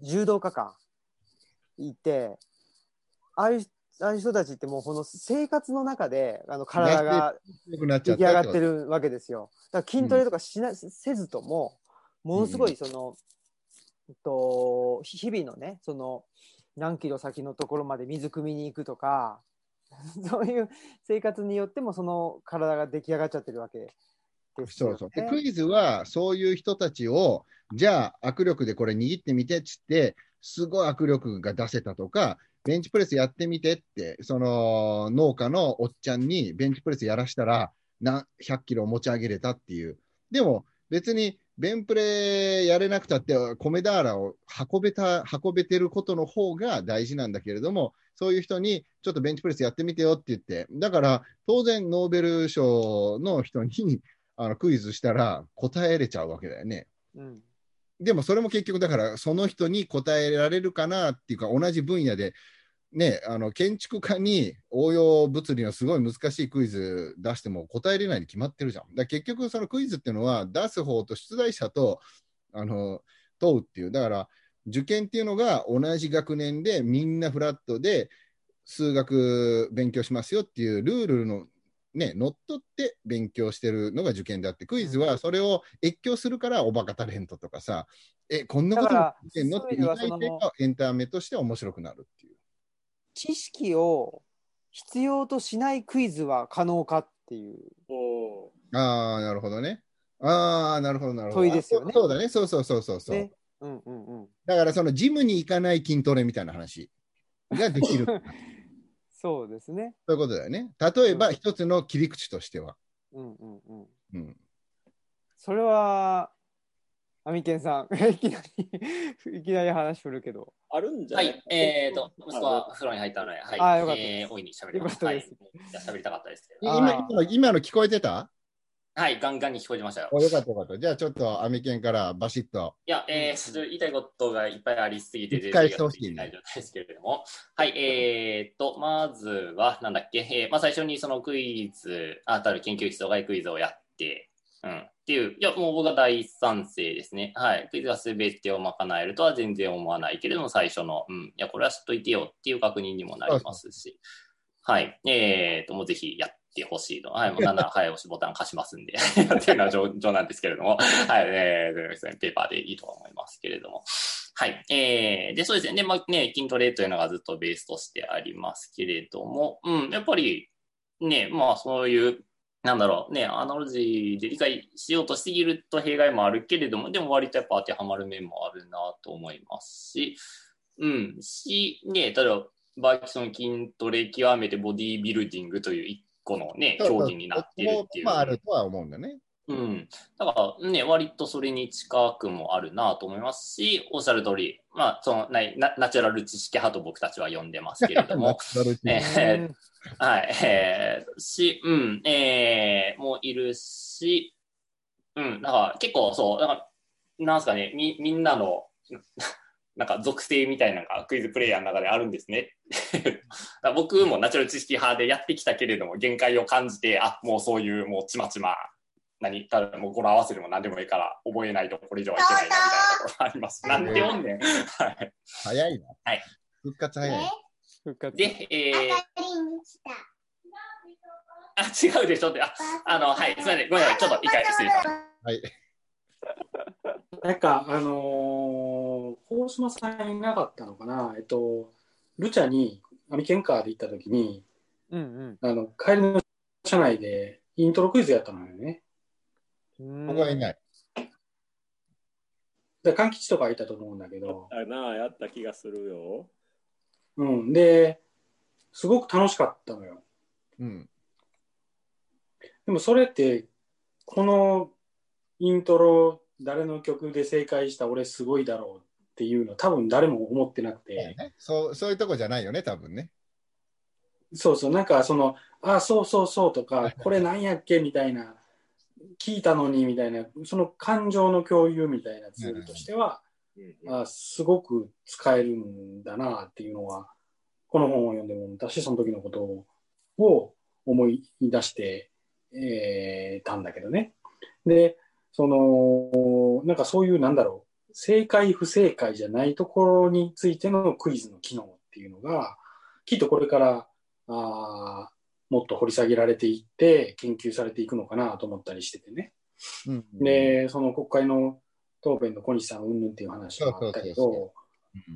柔道家かいて、ああいうああいう人たちってもうこの生活の中であの体が出来上がってるわけですよ。だから筋トレとかしな、うん、せずともものすごいその、うん、と日々のね、その何キロ先のところまで水汲みに行くとかそういう生活によってもその体が出来上がっちゃってるわけですよね。そうそう。でクイズはそういう人たちをじゃあ握力でこれ握ってみてっつってすごい握力が出せたとか、ベンチプレスやってみてってその農家のおっちゃんにベンチプレスやらしたら何ひゃっキロ持ち上げれたっていう。でも別にベンプレやれなくたって米ダーラを運べた、運べてることの方が大事なんだけれども、そういう人にちょっとベンチプレスやってみてよって言って、だから当然ノーベル賞の人にあのクイズしたら答えれちゃうわけだよね、うん、でもそれも結局だからその人に答えられるかなっていうか、同じ分野でね、あの建築家に応用物理のすごい難しいクイズ出しても答えれないに決まってるじゃん。だから結局そのクイズっていうのは出す方と出題者とあの問うっていう、だから受験っていうのが同じ学年でみんなフラットで数学勉強しますよっていうルールのね、乗っ取って勉強してるのが受験であって、クイズはそれを越境するからおバカタレントとかさ、えこんなこともできんのって言われてエンタメとして面白くなるっていう。知識を必要としないクイズは可能かっていう。おああ、なるほどね。ああ、なるほどなるほど。問いですよね。そうだね。そうそうそうそうそう。ね、うんうんうん。だからそのジムに行かない筋トレみたいな話ができる。そうですね。そういうことだよね。例えば一つの切り口としては。うんうんうん。うん。それはアミケンさんいきなりいきなり話振るけど。あるんじゃない。はい、えーと息子は風呂に入ったので、はい。ああよかったです。えー、大いに喋りました。はい。喋りたかったですけど。今の今の聞こえてた？はい、ガンガンに聞こえてましたよ。およかったよかった。じゃあちょっとアミケンからバシッと。いや、えー、言いたいことがいっぱいありすぎて一回してほしいね。ですけれども、はい、えーとまずはなんだっけ、えー、まあ最初にそのクイズあたる研究室外クイズをやって。うん、っていう、いやもう僕は大賛成ですね。はい、クイズが全てを賄えるとは全然思わないけれども、最初の、うん、いやこれは知っといてよっていう確認にもなりますし、はい、えーともうぜひやってほしいと、はい、もうなんなら早押しボタン貸しますんでっていうのは上々なんですけれども、はい、えー、ペーパーでいいと思いますけれども、はい、えー、でそうですね、でまあね筋トレというのがずっとベースとしてありますけれども、うん、やっぱりね、まあそういうなんだろうね、アナロジーで理解しようとしていると弊害もあるけれども、でも割とやっぱ当てはまる面もあるなと思いますし、うん、し、ね、例えば、バーキソン筋トレ極めてボディービルディングという一個のね、競技になってるっていう。まああるとは思うんだね。うん。だからね、割とそれに近くもあるなと思いますし、おっしゃる通り、まあ、そのなな、ナチュラル知識派と僕たちは呼んでますけれども。はい、えー、し、うん、えー、もいるし、うん、なんか結構そう、なんか、なんすかね、み、みんなの、なんか属性みたいなのがクイズプレイヤーの中であるんですね。僕もナチュラル知識派でやってきたけれども、限界を感じて、あ、もうそういう、もうちまちま、何ただもう語呂合わせでも何でもいいから覚えないとこれ以上はいけないなみたいなところがあります。なんて読んでん。はい。早いな。はい。復活早い。復活。で、えー。あ、違うでしょって。あ、あの、はい。すみません。ごめんなさい。ちょっと一回失礼します。はい。なんか、あのー、大島さんいなかったのかな。えっと、ルチャに、アミケンカーで行ったときに、うんうん、あの、帰りの車内でイントロクイズやったのよね。僕はいない。で、かんきちとかいたと思うんだけど。あなあ、やった気がするよ。うん。で、すごく楽しかったのよ。うん。でもそれって、このイントロ、誰の曲で正解した俺すごいだろうっていうの、多分誰も思ってなくて。そうね、そう、そういうとこじゃないよね、多分ね。そうそう、なんかその、ああ、そうそうそうとか、これなんやっけみたいな。聞いたのにみたいなその感情の共有みたいなツールとしては、うんまあ、すごく使えるんだなっていうのはこの本を読んでも私その時のことを思い出して、えー、たんだけどね。でそのなんかそういうなんだろう正解不正解じゃないところについてのクイズの機能っていうのがきっとこれからあもっと掘り下げられていって研究されていくのかなと思ったりしててね、うんうん、でその国会の答弁の小西さん云々っていう話があったけど、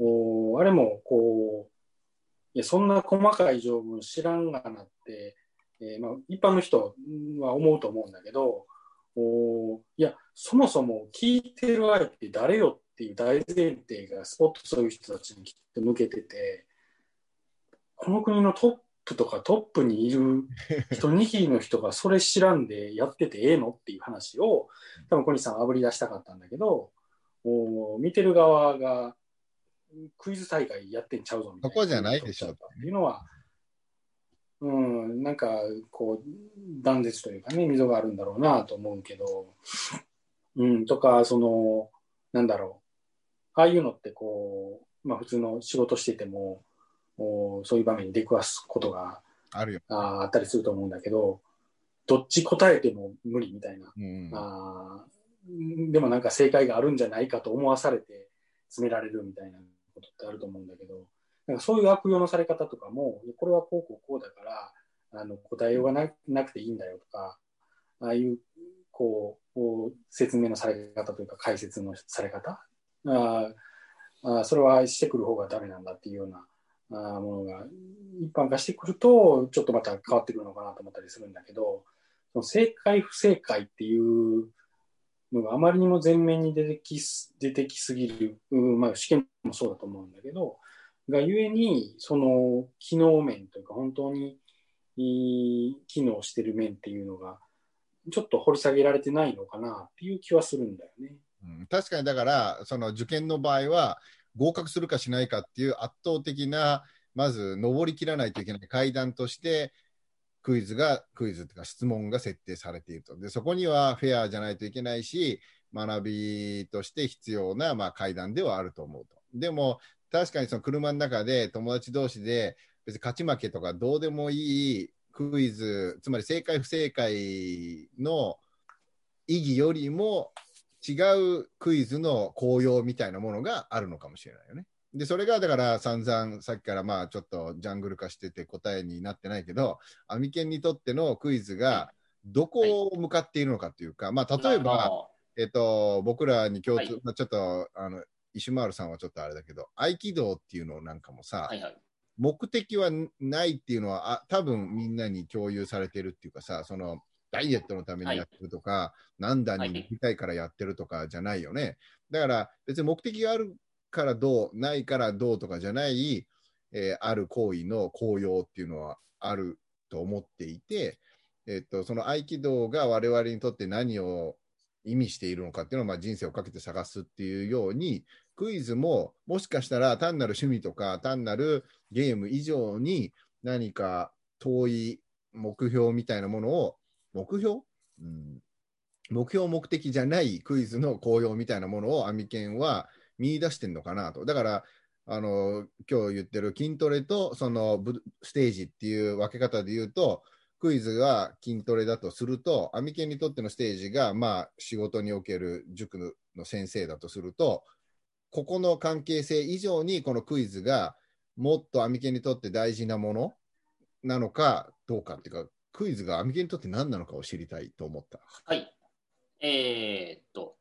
うん、あれもこういやそんな細かい条文知らんがなって、えーまあ、一般の人は思うと思うんだけどこう、いや、そもそも聞いてる相手誰よっていう大前提がスポッとそういう人たちにきっと向けてて、この国のトップとかトップにいる人握りの人がそれ知らんでやっててええのっていう話を多分小西さんあぶり出したかったんだけど、お見てる側がクイズ大会やってんちゃうぞみたいな。そこじゃないでしょっていうのは、うん、なんかこう断絶というかね、溝があるんだろうなと思うけど、うん、とかそのなんだろう、ああいうのってこう、まあ、普通の仕事しててもそういう場面に出くわすことが あるよ、あ、あったりすると思うんだけど、どっち答えても無理みたいな、うん、あでもなんか正解があるんじゃないかと思わされて詰められるみたいなことってあると思うんだけど、なんかそういう悪用のされ方とかも、これはこうこうこうだからあの答えようが な, なくていいんだよとか、ああいうこ う, こう説明のされ方というか解説のされ方、ああそれはしてくる方がダメなんだっていうようなあものが一般化してくるとちょっとまた変わってくるのかなと思ったりするんだけど、その正解不正解っていうのがあまりにも前面に出て き, 出てきすぎる、まあ、試験もそうだと思うんだけどがゆえに、その機能面というか本当に機能してる面っていうのがちょっと掘り下げられてないのかなっていう気はするんだよね、うん、確かに。だからその受験の場合は合格するかしないかっていう圧倒的な、まず登りきらないといけない階段としてクイズがクイズというか質問が設定されていると。でそこにはフェアじゃないといけないし、学びとして必要な、まあ、階段ではあると思うと。でも確かにその車の中で友達同士で別に勝ち負けとかどうでもいいクイズ、つまり正解不正解の意義よりも違うクイズの効用みたいなものがあるのかもしれないよね。でそれがだから散々さっきからまあちょっとジャングル化してて答えになってないけど、アミケンにとってのクイズがどこを向かっているのかというか、まあ、例えば、えっと、僕らに共通、まあ、ちょっとあの石丸さんはちょっとあれだけど合気道っていうのなんかもさ、はいはい、目的はないっていうのはあ多分みんなに共有されてるっていうかさ、そのダイエットのためにやってるとか、はい、何段に行きたいからやってるとかじゃないよね、はい、だから別に目的があるからどうないからどうとかじゃない、えー、ある行為の効用っていうのはあると思っていて、えっと、その合気道が我々にとって何を意味しているのかっていうのを、まあ、人生をかけて探すっていうように、クイズももしかしたら単なる趣味とか単なるゲーム以上に何か遠い目標みたいなものを目標、うん、目標目的じゃないクイズの効用みたいなものをアミケンは見出してんのかなと。だからあの今日言ってる筋トレとそのステージっていう分け方で言うと、クイズが筋トレだとするとアミケンにとってのステージが、まあ、仕事における塾の先生だとすると、ここの関係性以上にこのクイズがもっとアミケンにとって大事なものなのかどうかっていうか、クイズがアミケンにとって何なのかを知りたいと思った。はい。えー、っと、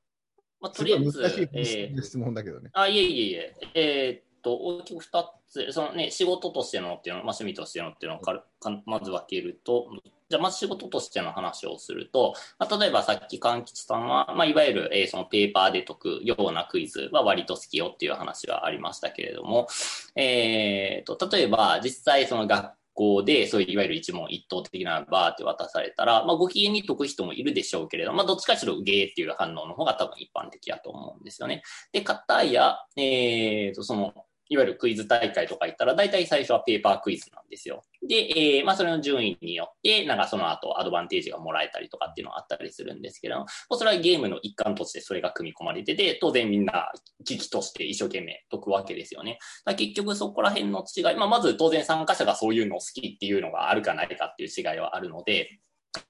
まあ、とりあえず難しい質問だけどね。えー、あいえいえいえ。えー、っと大きくふたつ、そのね、仕事としてのっていうの、まあ、趣味としてのっていうのをかるかまず分けると、じゃあまず仕事としての話をすると、まあ、例えばさっき勘吉さんは、まあ、いわゆる、えー、そのペーパーで解くようなクイズは割と好きよっていう話がありましたけれども、えー、と例えば実際その学校でそういういわゆる一問一答的なバーって渡されたら、まあ、ご機嫌に解く人もいるでしょうけれど、まあ、どっちかしろゲーっていう反応の方が多分一般的だと思うんですよね。で、片や、えー、とそのいわゆるクイズ大会とか行ったら大体最初はペーパークイズなんですよ。で、えーまあ、それの順位によってなんかその後アドバンテージがもらえたりとかっていうのがあったりするんですけども、それはゲームの一環としてそれが組み込まれてて、当然みんな機器として一生懸命解くわけですよね。だ結局そこら辺の違い、まあ、まず当然参加者がそういうのを好きっていうのがあるかないかっていう違いはあるので、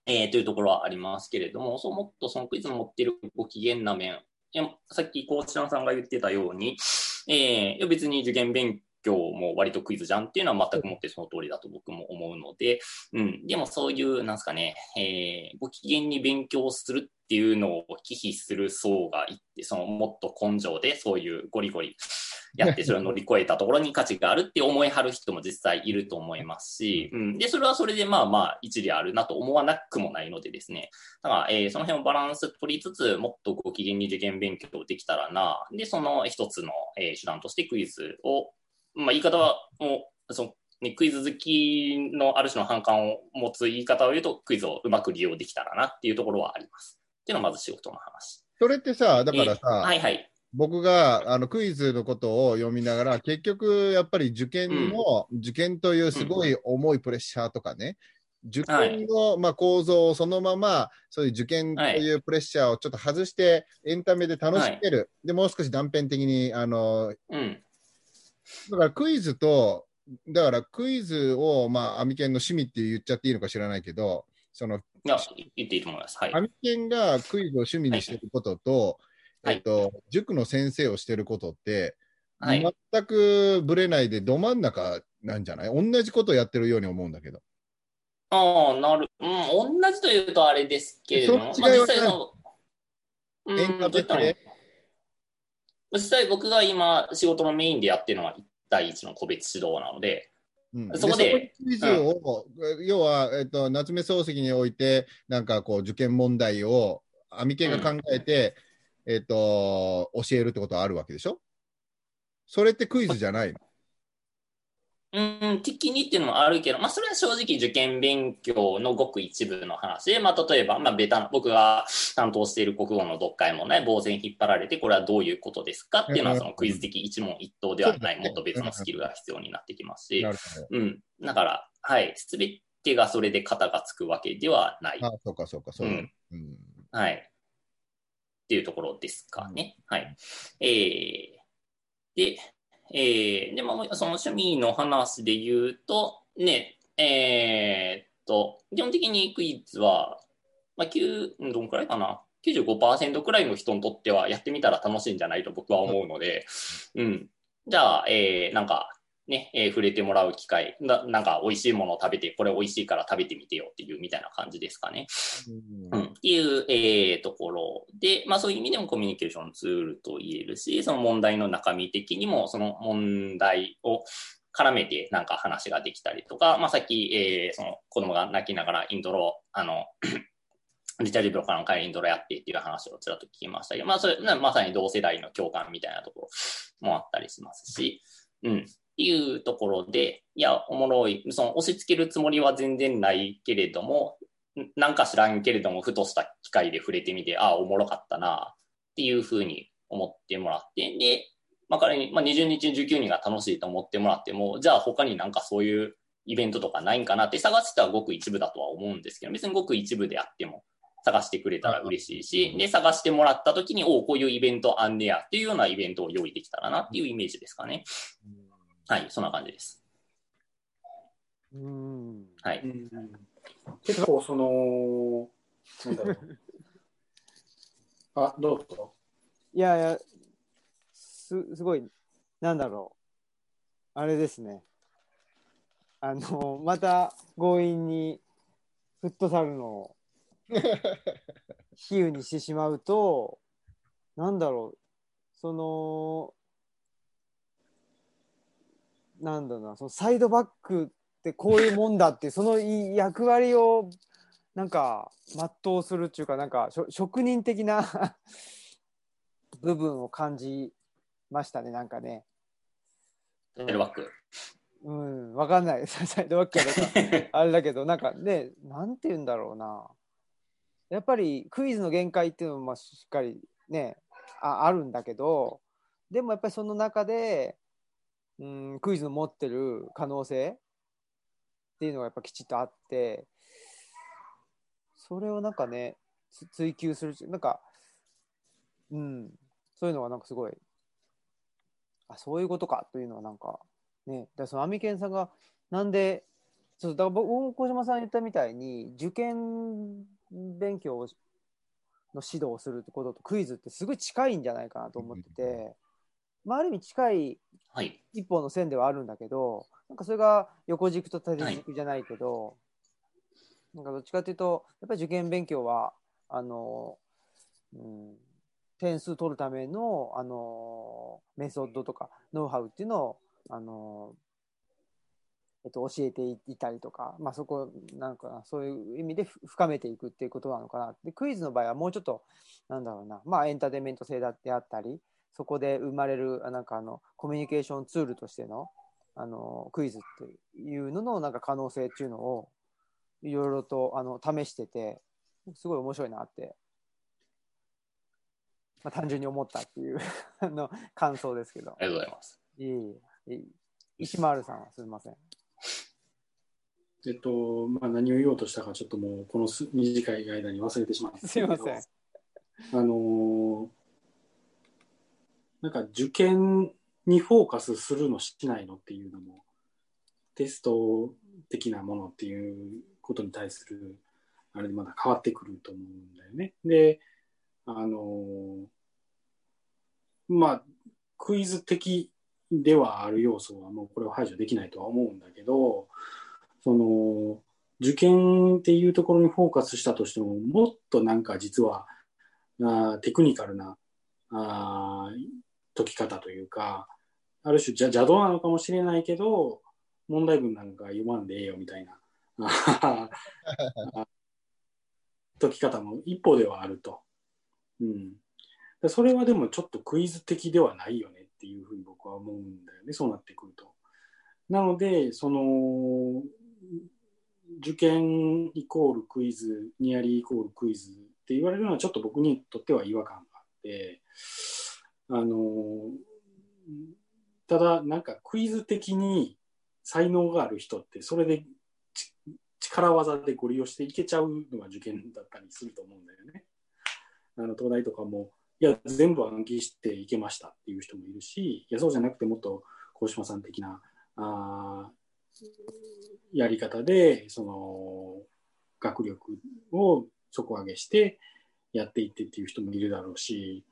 えー、というところはありますけれども、そうもっとそのクイズの持っているご機嫌な面、いやさっき幸島さんが言ってたように、えー、別に受験勉強も割とクイズじゃんっていうのは全くもってその通りだと僕も思うので、うん、でもそういうなんすかね、えー、ご機嫌に勉強するっていうのを忌避する層がいて、そのもっと根性でそういうゴリゴリやってそれを乗り越えたところに価値があるって思いはる人も実際いると思いますし、うん、でそれはそれでまあまあ一理あるなと思わなくもないのでですね、だから、えー、その辺をバランス取りつつもっとご機嫌に受験勉強できたらな、でその一つの、えー、手段としてクイズを、まあ、言い方はもうそのクイズ好きのある種の反感を持つ言い方を言うと、クイズをうまく利用できたらなっていうところはあります。っていうのはまず仕事の話。それってさ、だからさ、はいはい、僕があのクイズのことを読みながら、結局やっぱり受験の、うん、受験というすごい重いプレッシャーとかね、うん、受験の、はいまあ、構造をそのまま、そういう受験というプレッシャーをちょっと外して、エンタメで楽しめる、はい、でもう少し断片的に、あの、うん、だからクイズと、だからクイズを、まあ、アミケンの趣味って言っちゃっていいのか知らないけど、そのいや言っていいと思います、はい、アミケンがクイズを趣味にしてることと、はいえっと、塾の先生をしてることって、はい、全くぶれないでど真ん中なんじゃない？同じことをやってるように思うんだけど。ああ、なる、うん、同じというとあれですけれども、まあ、実際の、うん、エンタメってね、実際僕が今仕事のメインでやってるのはだいいちの個別指導なので、うん、そこでクイズを、うん、要は、えっと、夏目漱石においてなんかこう受験問題をアミケンが考えて、うんえっと、教えるってことはあるわけでしょ。それってクイズじゃないの？うん、的にっていうのもあるけど、まあ、それは正直受験勉強のごく一部の話で、まあ、例えば、まあ、ベタな、僕が担当している国語の読解問題、傍線引っ張られて、これはどういうことですかっていうのは、そのクイズ的一問一答ではない、もっと別のスキルが必要になってきますし、うん。だから、はい、すべてがそれで肩がつくわけではない。あ、そうか、そうか、そうか。うん。はい。っていうところですかね。うん、はい。えー、で、えー、でもその趣味の話で言うとね、えー、っと基本的にクイズは、まあ、きゅうどんくらいかな きゅうじゅうごパーセント くらいの人にとってはやってみたら楽しいんじゃないと僕は思うので、うん、じゃあ、えー、なんかね、えー、触れてもらう機会な、なんか美味しいものを食べて、これ美味しいから食べてみてよっていうみたいな感じですかね。うん、うん、っていう、えー、ところで、まあそういう意味でもコミュニケーションツールと言えるし、その問題の中身的にもその問題を絡めてなんか話ができたりとか、まあさっき、えー、その子供が泣きながらインドロ、あの、リチャード・ブロッカーの会インドラやってっていう話をちらっと聞きましたけど、まあそれ、まさに同世代の共感みたいなところもあったりしますし、うん。っていうところで、いや、おもろい、その押し付けるつもりは全然ないけれども、なんか知らんけれども、ふとした機会で触れてみて、ああ、おもろかったな、っていうふうに思ってもらって、で、まあ、仮に、まあ、にじゅうにちじゅうくにんが楽しいと思ってもらっても、じゃあ他になんかそういうイベントとかないんかなって探してはごく一部だとは思うんですけど、別にごく一部であっても探してくれたら嬉しいし、で、探してもらった時に、おお、こういうイベントあんねや、っていうようなイベントを用意できたらなっていうイメージですかね。はい、そんな感じです。うんはい、うん結構そのなんだろうあどうぞ。いやいや す, すごいなんだろうあれですね。あのまた強引にフットサルの比喩にしてしまうとなんだろうその。なんだろうなそのサイドバックってこういうもんだってその役割をなんか全うするっていうかなんか職人的な部分を感じましたねなんかねサイドバックうんわかんないサイドバックはあれだけどなんかねなんて言うんだろうなやっぱりクイズの限界っていうのもまあしっかりね あ, あるんだけどでもやっぱりその中でうんクイズの持ってる可能性っていうのがやっぱきちっとあってそれをなんかね追求するなんかうんそういうのはなんかすごいあそういうことかというのはなんかねだそのアミケンさんがなんでそうだから僕小島さん言ったみたいに受験勉強の指導をするってこととクイズってすごい近いんじゃないかなと思ってて。まあ、ある意味近い一本の線ではあるんだけど、はい、なんかそれが横軸と縦軸じゃないけど、はい、なんかどっちかというとやっぱり受験勉強はあの、うん、点数取るための、あのー、メソッドとかノウハウっていうのを、あのーえっと、教えていたりとか、まあ、そこなんかな、そういう意味で深めていくっていうことなのかな。でクイズの場合はもうちょっとなんだろうな、まあ、エンターテインメント性であったり、そこで生まれるなんかあのコミュニケーションツールとしての、あのクイズっていうののなんか可能性っていうのをいろいろとあの試してて、すごい面白いなって、まあ、単純に思ったっていうの感想ですけど。ありがとうございます。いいいい石丸さんはすみません。えっとまあ、何を言おうとしたかちょっともうこの短い間に忘れてしまった。すみません。あのなんか受験にフォーカスするのしないのっていうのもテスト的なものっていうことに対するあれでまだ変わってくると思うんだよね。で、あのまあクイズ的ではある要素はもうこれを排除できないとは思うんだけど、その受験っていうところにフォーカスしたとしても、もっとなんか実はあテクニカルなあ解き方というか、ある種じゃ邪道なのかもしれないけど、問題文なんか読まんでええよみたいな解き方も一方ではあると、うん、でそれはでもちょっとクイズ的ではないよねっていうふうに僕は思うんだよね、そうなってくると。なのでその受験イコールクイズ、ニアリーイコールクイズって言われるのはちょっと僕にとっては違和感があって、あのただなんかクイズ的に才能がある人ってそれで力技でご利用していけちゃうのが受験だったりすると思うんだよね。あの東大とかもいや全部暗記していけましたっていう人もいるし、いやそうじゃなくてもっと高島さん的なあやり方でその学力を底上げしてやっていってっていう人もいるだろうし、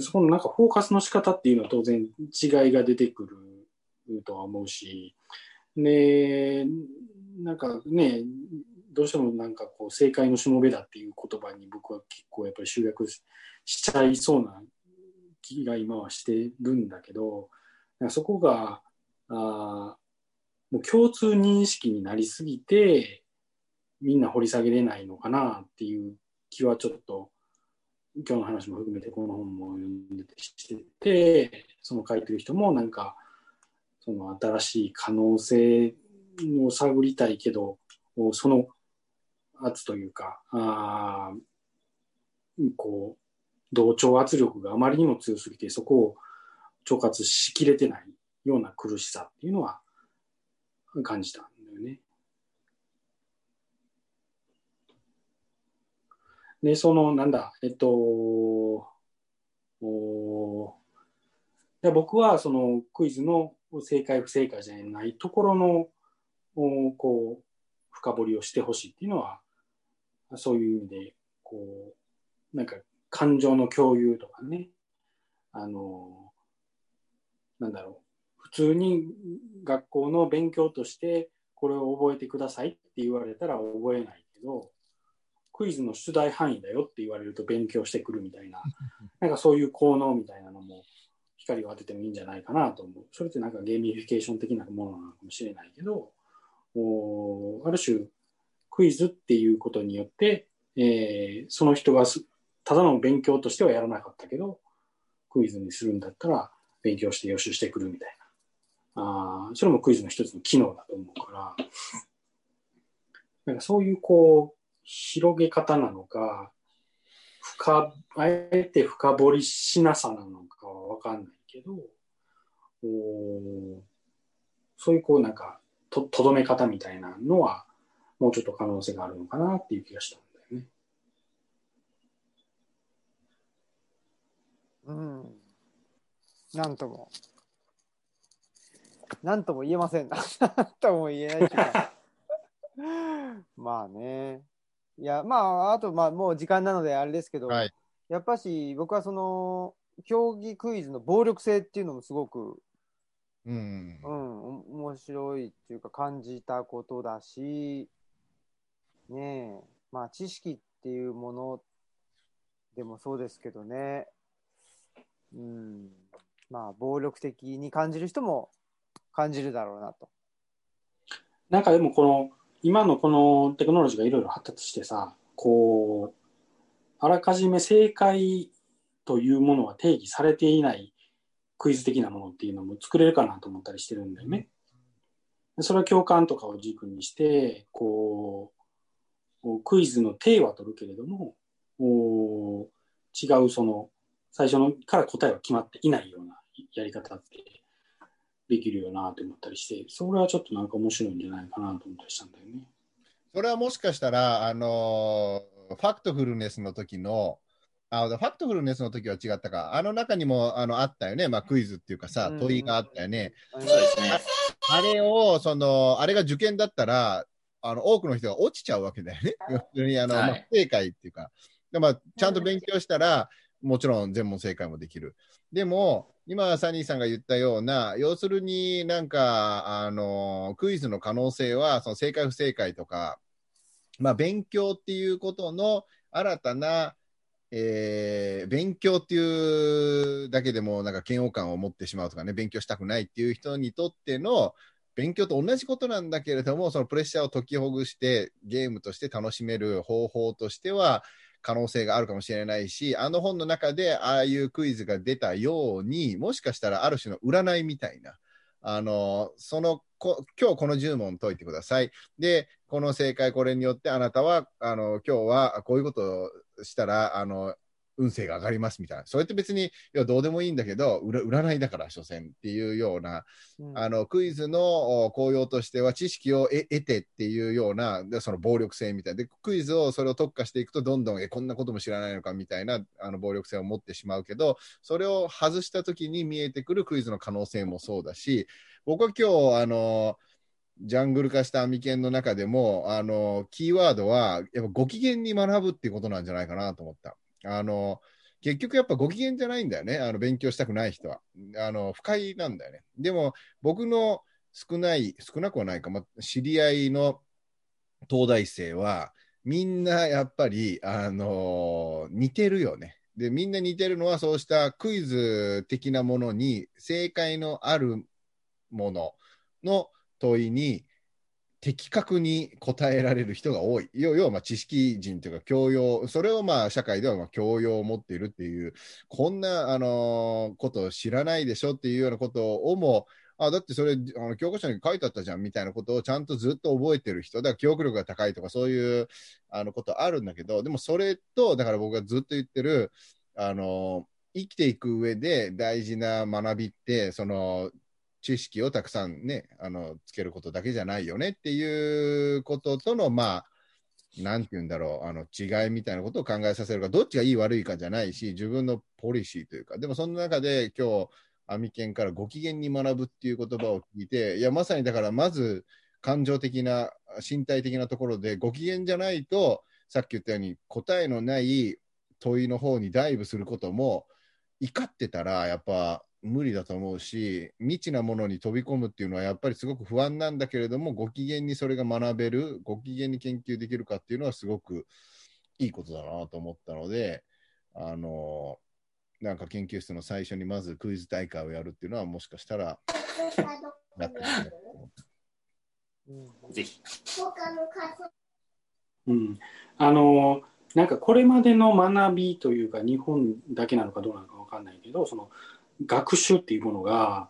そこのなんかフォーカスの仕方っていうのは当然違いが出てくるとは思うし、でなんかねどうしてもなんかこう正解のしもべだっていう言葉に僕は結構やっぱり集約しちゃいそうな気が今はしてるんだけど、そこがあもう共通認識になりすぎてみんな掘り下げれないのかなっていう気はちょっと今日の話も含めてこの本も読んでてしてて、その書いてる人もなんかその新しい可能性を探りたいけどその圧というかあこう同調圧力があまりにも強すぎてそこを調達しきれてないような苦しさっていうのは感じたんだよね。でそのなんだえっとおで僕はそのクイズの正解不正解じゃないところのおこう深掘りをしてほしいっていうのはそういう意味でこうなんか感情の共有とかね、あのなんだろう普通に学校の勉強としてこれを覚えてくださいって言われたら覚えないけど、クイズの出題範囲だよって言われると勉強してくるみたいな、なんかそういう効能みたいなのも光を当ててもいいんじゃないかなと思う。それってなんかゲーミフィケーション的なものなのかもしれないけど、おある種クイズっていうことによって、えー、その人がただの勉強としてはやらなかったけどクイズにするんだったら勉強して予習してくるみたいな、あそれもクイズの一つの機能だと思うから、なんかそういうこう広げ方なのか深あえて深掘りしなさなのかは分かんないけど、おそういうこうなんか と, とどめ方みたいなのはもうちょっと可能性があるのかなっていう気がしたんだよね。うん、なんともなんとも言えません。なんとも言えないけど。まあね。いや、まあ、あと、まあ、もう時間なのであれですけど、はい、やっぱし、僕はその、競技クイズの暴力性っていうのもすごく、うん、うん、面白いっていうか感じたことだし、ねえ、まあ、知識っていうものでもそうですけどね、うん、まあ暴力的に感じる人も感じるだろうなと。なんかでもこの今のこのテクノロジーがいろいろ発達してさ、こうあらかじめ正解というものは定義されていないクイズ的なものっていうのも作れるかなと思ったりしてるんだよね。それは共感とかを軸にしてこうクイズの定は取るけれどもお違うその最初のから答えは決まっていないようなやり方ってできるよなと思ったりして、それはちょっとなんか面白いんじゃないかなと思ったりしたんだよね。それはもしかしたらあのファクトフルネスの時のあファクトフルネスの時は違ったか、あの中にも あのあったよね、まあ、クイズっていうかさ、うん、問いがあったよね、うん、そうですね。あれをそのあれが受験だったらあの多くの人が落ちちゃうわけだよね。要するにあの、はい、まあ、正解っていうか、まあ、ちゃんと勉強したらもちろん全問正解もできる。でも今サニーさんが言ったような要するになんかあのクイズの可能性はその正解不正解とか、まあ、勉強っていうことの新たな、えー、勉強っていうだけでもなんか嫌悪感を持ってしまうとかね、勉強したくないっていう人にとっての勉強と同じことなんだけれども、そのプレッシャーを解きほぐしてゲームとして楽しめる方法としては可能性があるかもしれないし、あの本の中でああいうクイズが出たようにもしかしたらある種の占いみたいな、あのそのこ今日このじゅう問解いてください、でこの正解これによってあなたはあの今日はこういうことをしたらあの運勢が上がりますみたいな、それって別にいやどうでもいいんだけど占いだから所詮っていうような、うん、あのクイズの効用としては知識を得てっていうようなその暴力性みたいなで、クイズをそれを特化していくとどんどんえこんなことも知らないのかみたいなあの暴力性を持ってしまうけど、それを外した時に見えてくるクイズの可能性もそうだし、僕は今日あのジャングル化したアミケンの中でもあのキーワードはやっぱご機嫌に学ぶっていうことなんじゃないかなと思った。あの結局やっぱご機嫌じゃないんだよね、あの勉強したくない人はあの不快なんだよね。でも僕の少ない少なくはないか、ま、知り合いの東大生はみんなやっぱり、あのー、似てるよね。でみんな似てるのはそうしたクイズ的なものに正解のあるものの問いに的確に答えられる人が多い。要はまあ知識人というか教養、それをまあ社会ではまあ教養を持っているっていう、こんなあのことを知らないでしょっていうようなことをも、あだってそれあの教科書に書いてあったじゃんみたいなことをちゃんとずっと覚えてる人だから、記憶力が高いとかそういうあのことあるんだけど、でもそれとだから僕がずっと言ってるあの生きていく上で大事な学びってその知識をたくさんねあのつけることだけじゃないよねっていうこととのまあなんていうんだろうあの違いみたいなことを考えさせるか、どっちがいい悪いかじゃないし自分のポリシーというか、でもその中で今日アミケンからご機嫌に学ぶっていう言葉を聞いて、いやまさにだからまず感情的な身体的なところでご機嫌じゃないとさっき言ったように答えのない問いの方にダイブすることも怒ってたらやっぱ無理だと思うし、未知なものに飛び込むっていうのはやっぱりすごく不安なんだけれども、ご機嫌にそれが学べる、ご機嫌に研究できるかっていうのはすごくいいことだなと思ったので、あのなんか研究室の最初にまずクイズ大会をやるっていうのはもしかしたらやってるぜひ、うん、あのなんかこれまでの学びというか日本だけなのかどうなのか分かんないけど、その学習っていうものが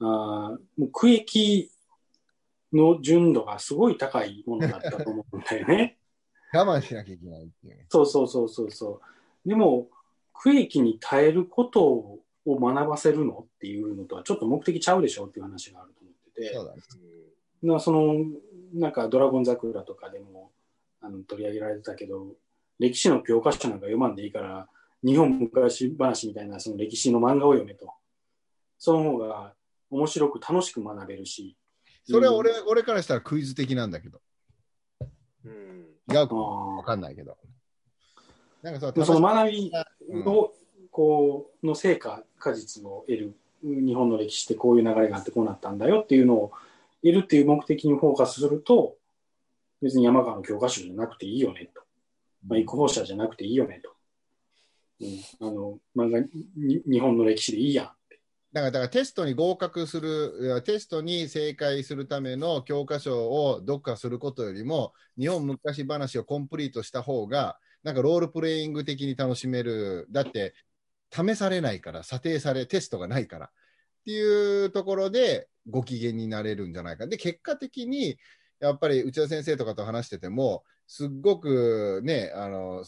あもう区域の純度がすごい高いものだったと思うんだよね。我慢しなきゃいけないっていうね。そうそうそうそうそう。でも区域に耐えることを学ばせるのっていうのとはちょっと目的ちゃうでしょっていう話があると思ってて。そうだね。なそのなんかドラゴン桜とかでもあの取り上げられてたけど、歴史の教科書なんか読まんでいいから。日本昔話みたいなその歴史の漫画を読めと、その方が面白く楽しく学べるし、それは 俺,、うん、俺からしたらクイズ的なんだけど、うん、違うか分かんないけど、なんか そ, のその学びをこうの成果果実を得る、日本の歴史ってこういう流れがあってこうなったんだよっていうのを得るっていう目的にフォーカスすると、別に山川の教科書じゃなくていいよねと、まあ、育法者じゃなくていいよねとうん、あの漫画に日本の歴史でいいやんってだから、だからテストに合格する、テストに正解するための教科書を読破することよりも日本昔話をコンプリートした方がなんかロールプレイング的に楽しめる。だって試されないから、査定され、テストがないからっていうところでご機嫌になれるんじゃないか。で結果的にやっぱり内田先生とかと話しててもすっごくね、あの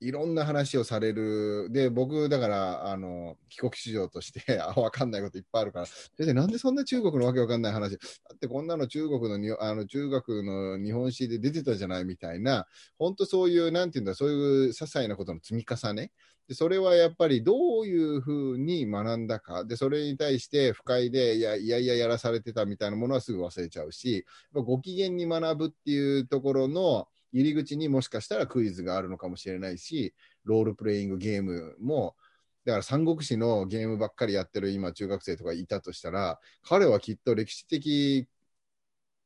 いろんな話をされる。で僕だからあの帰国子女としてあ分かんないこといっぱいあるから、先生なんでそんな中国のわけわかんない話だってこんなの中国のにあの中学の日本史で出てたじゃないみたいな、本当そういうなんていうんだ、そういう些細なことの積み重ねで、それはやっぱりどういうふうに学んだかで、それに対して不快でいやいやいややらされてたみたいなものはすぐ忘れちゃうし、ご機嫌に学ぶっていうところの入り口にもしかしたらクイズがあるのかもしれないし、ロールプレイングゲームもだから三国志のゲームばっかりやってる今中学生とかいたとしたら、彼はきっと歴史的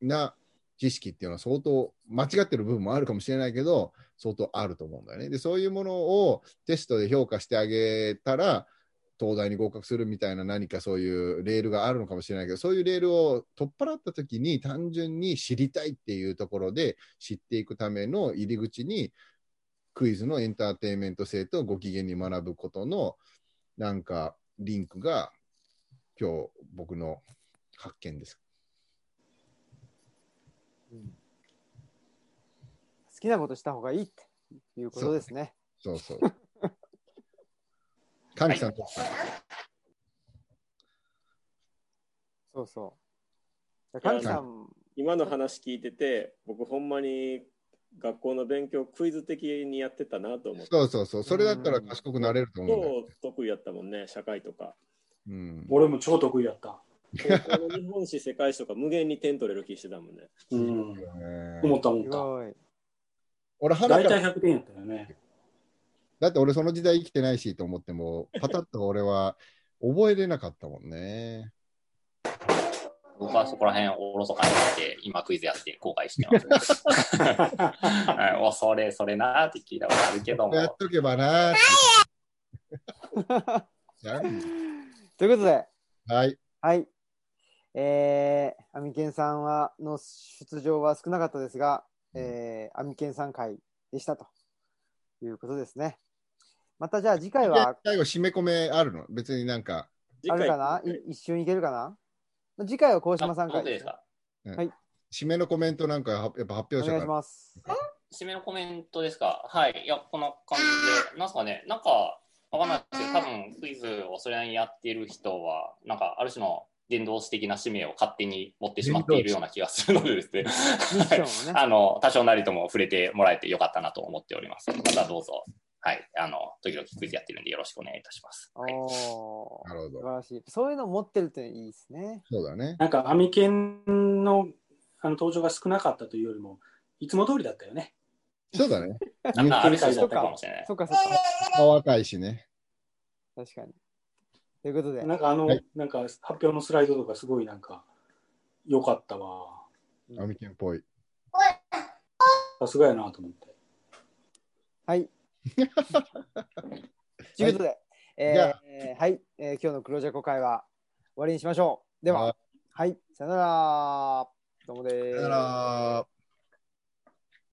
な知識っていうのは相当間違ってる部分もあるかもしれないけど相当あると思うんだよね。でそういうものをテストで評価してあげたら東大に合格するみたいな、何かそういうレールがあるのかもしれないけど、そういうレールを取っ払ったときに単純に知りたいっていうところで知っていくための入り口にクイズのエンターテインメント性とご機嫌に学ぶことのなんかリンクが今日僕の発見です。うん、好きなことした方がいいっていうことですね。そうそうそう神さん、はい、そうそう神さん、今の話聞いてて僕ほんまに学校の勉強クイズ的にやってたなと思って。そうそうそう、それだったら賢くなれると思うんだよね。超得意やったもんね、社会とか。うん、俺も超得意やった。高校の日本史世界史とか無限に点取れる気してたもんね。うん、えー、思った思った俺大体ひゃくてんやったよね。だって俺その時代生きてないしと思ってもパタッと俺は覚えれなかったもんね。僕はそこら辺おろそかにして今クイズやって後悔してます、ねはい、おそれそれなって聞いたことあるけどもやっとけばなということで、はいはい、えー、アミケンさんはの出場は少なかったですが、うんえー、アミケンさん回でしたということですね。またじゃあ次回は最後締め込めあるの？別になんかあるかな、一瞬いけるかな。次回は高島さんからですか、うん、はい、締めのコメントなんかやっぱ発表者からお願いします。締めのコメントですか。はい、いやこんな感じでなんすかね、なんかわかんないですけど多分クイズをそれなりにやってる人はなんかある種の伝道師的な使命を勝手に持ってしまっているような気がするのでですね、はい、あの多少なりとも触れてもらえてよかったなと思っております。またどうぞ、はい、あの時々クイズやってるんでよろしくお願いいたします。お、はい、なるほど、素晴らしい。そういうのを持ってるっていいですね。そうだね、なんかアミケン の, あの登場が少なかったというよりもいつも通りだったよね。そうだねなんかある人だったかもしれない。そうかそうか、若いしね。確かに。ということでなんかあの、はい、なんか発表のスライドとかすごいなんか良かったわ。アミケンっぽい。さすがやなと思って。はい。ということで、はい、えー、はい、えー、今日の黒ジャコ会は終わりにしましょう。では、はい、さよなら。どうもです。さよなら。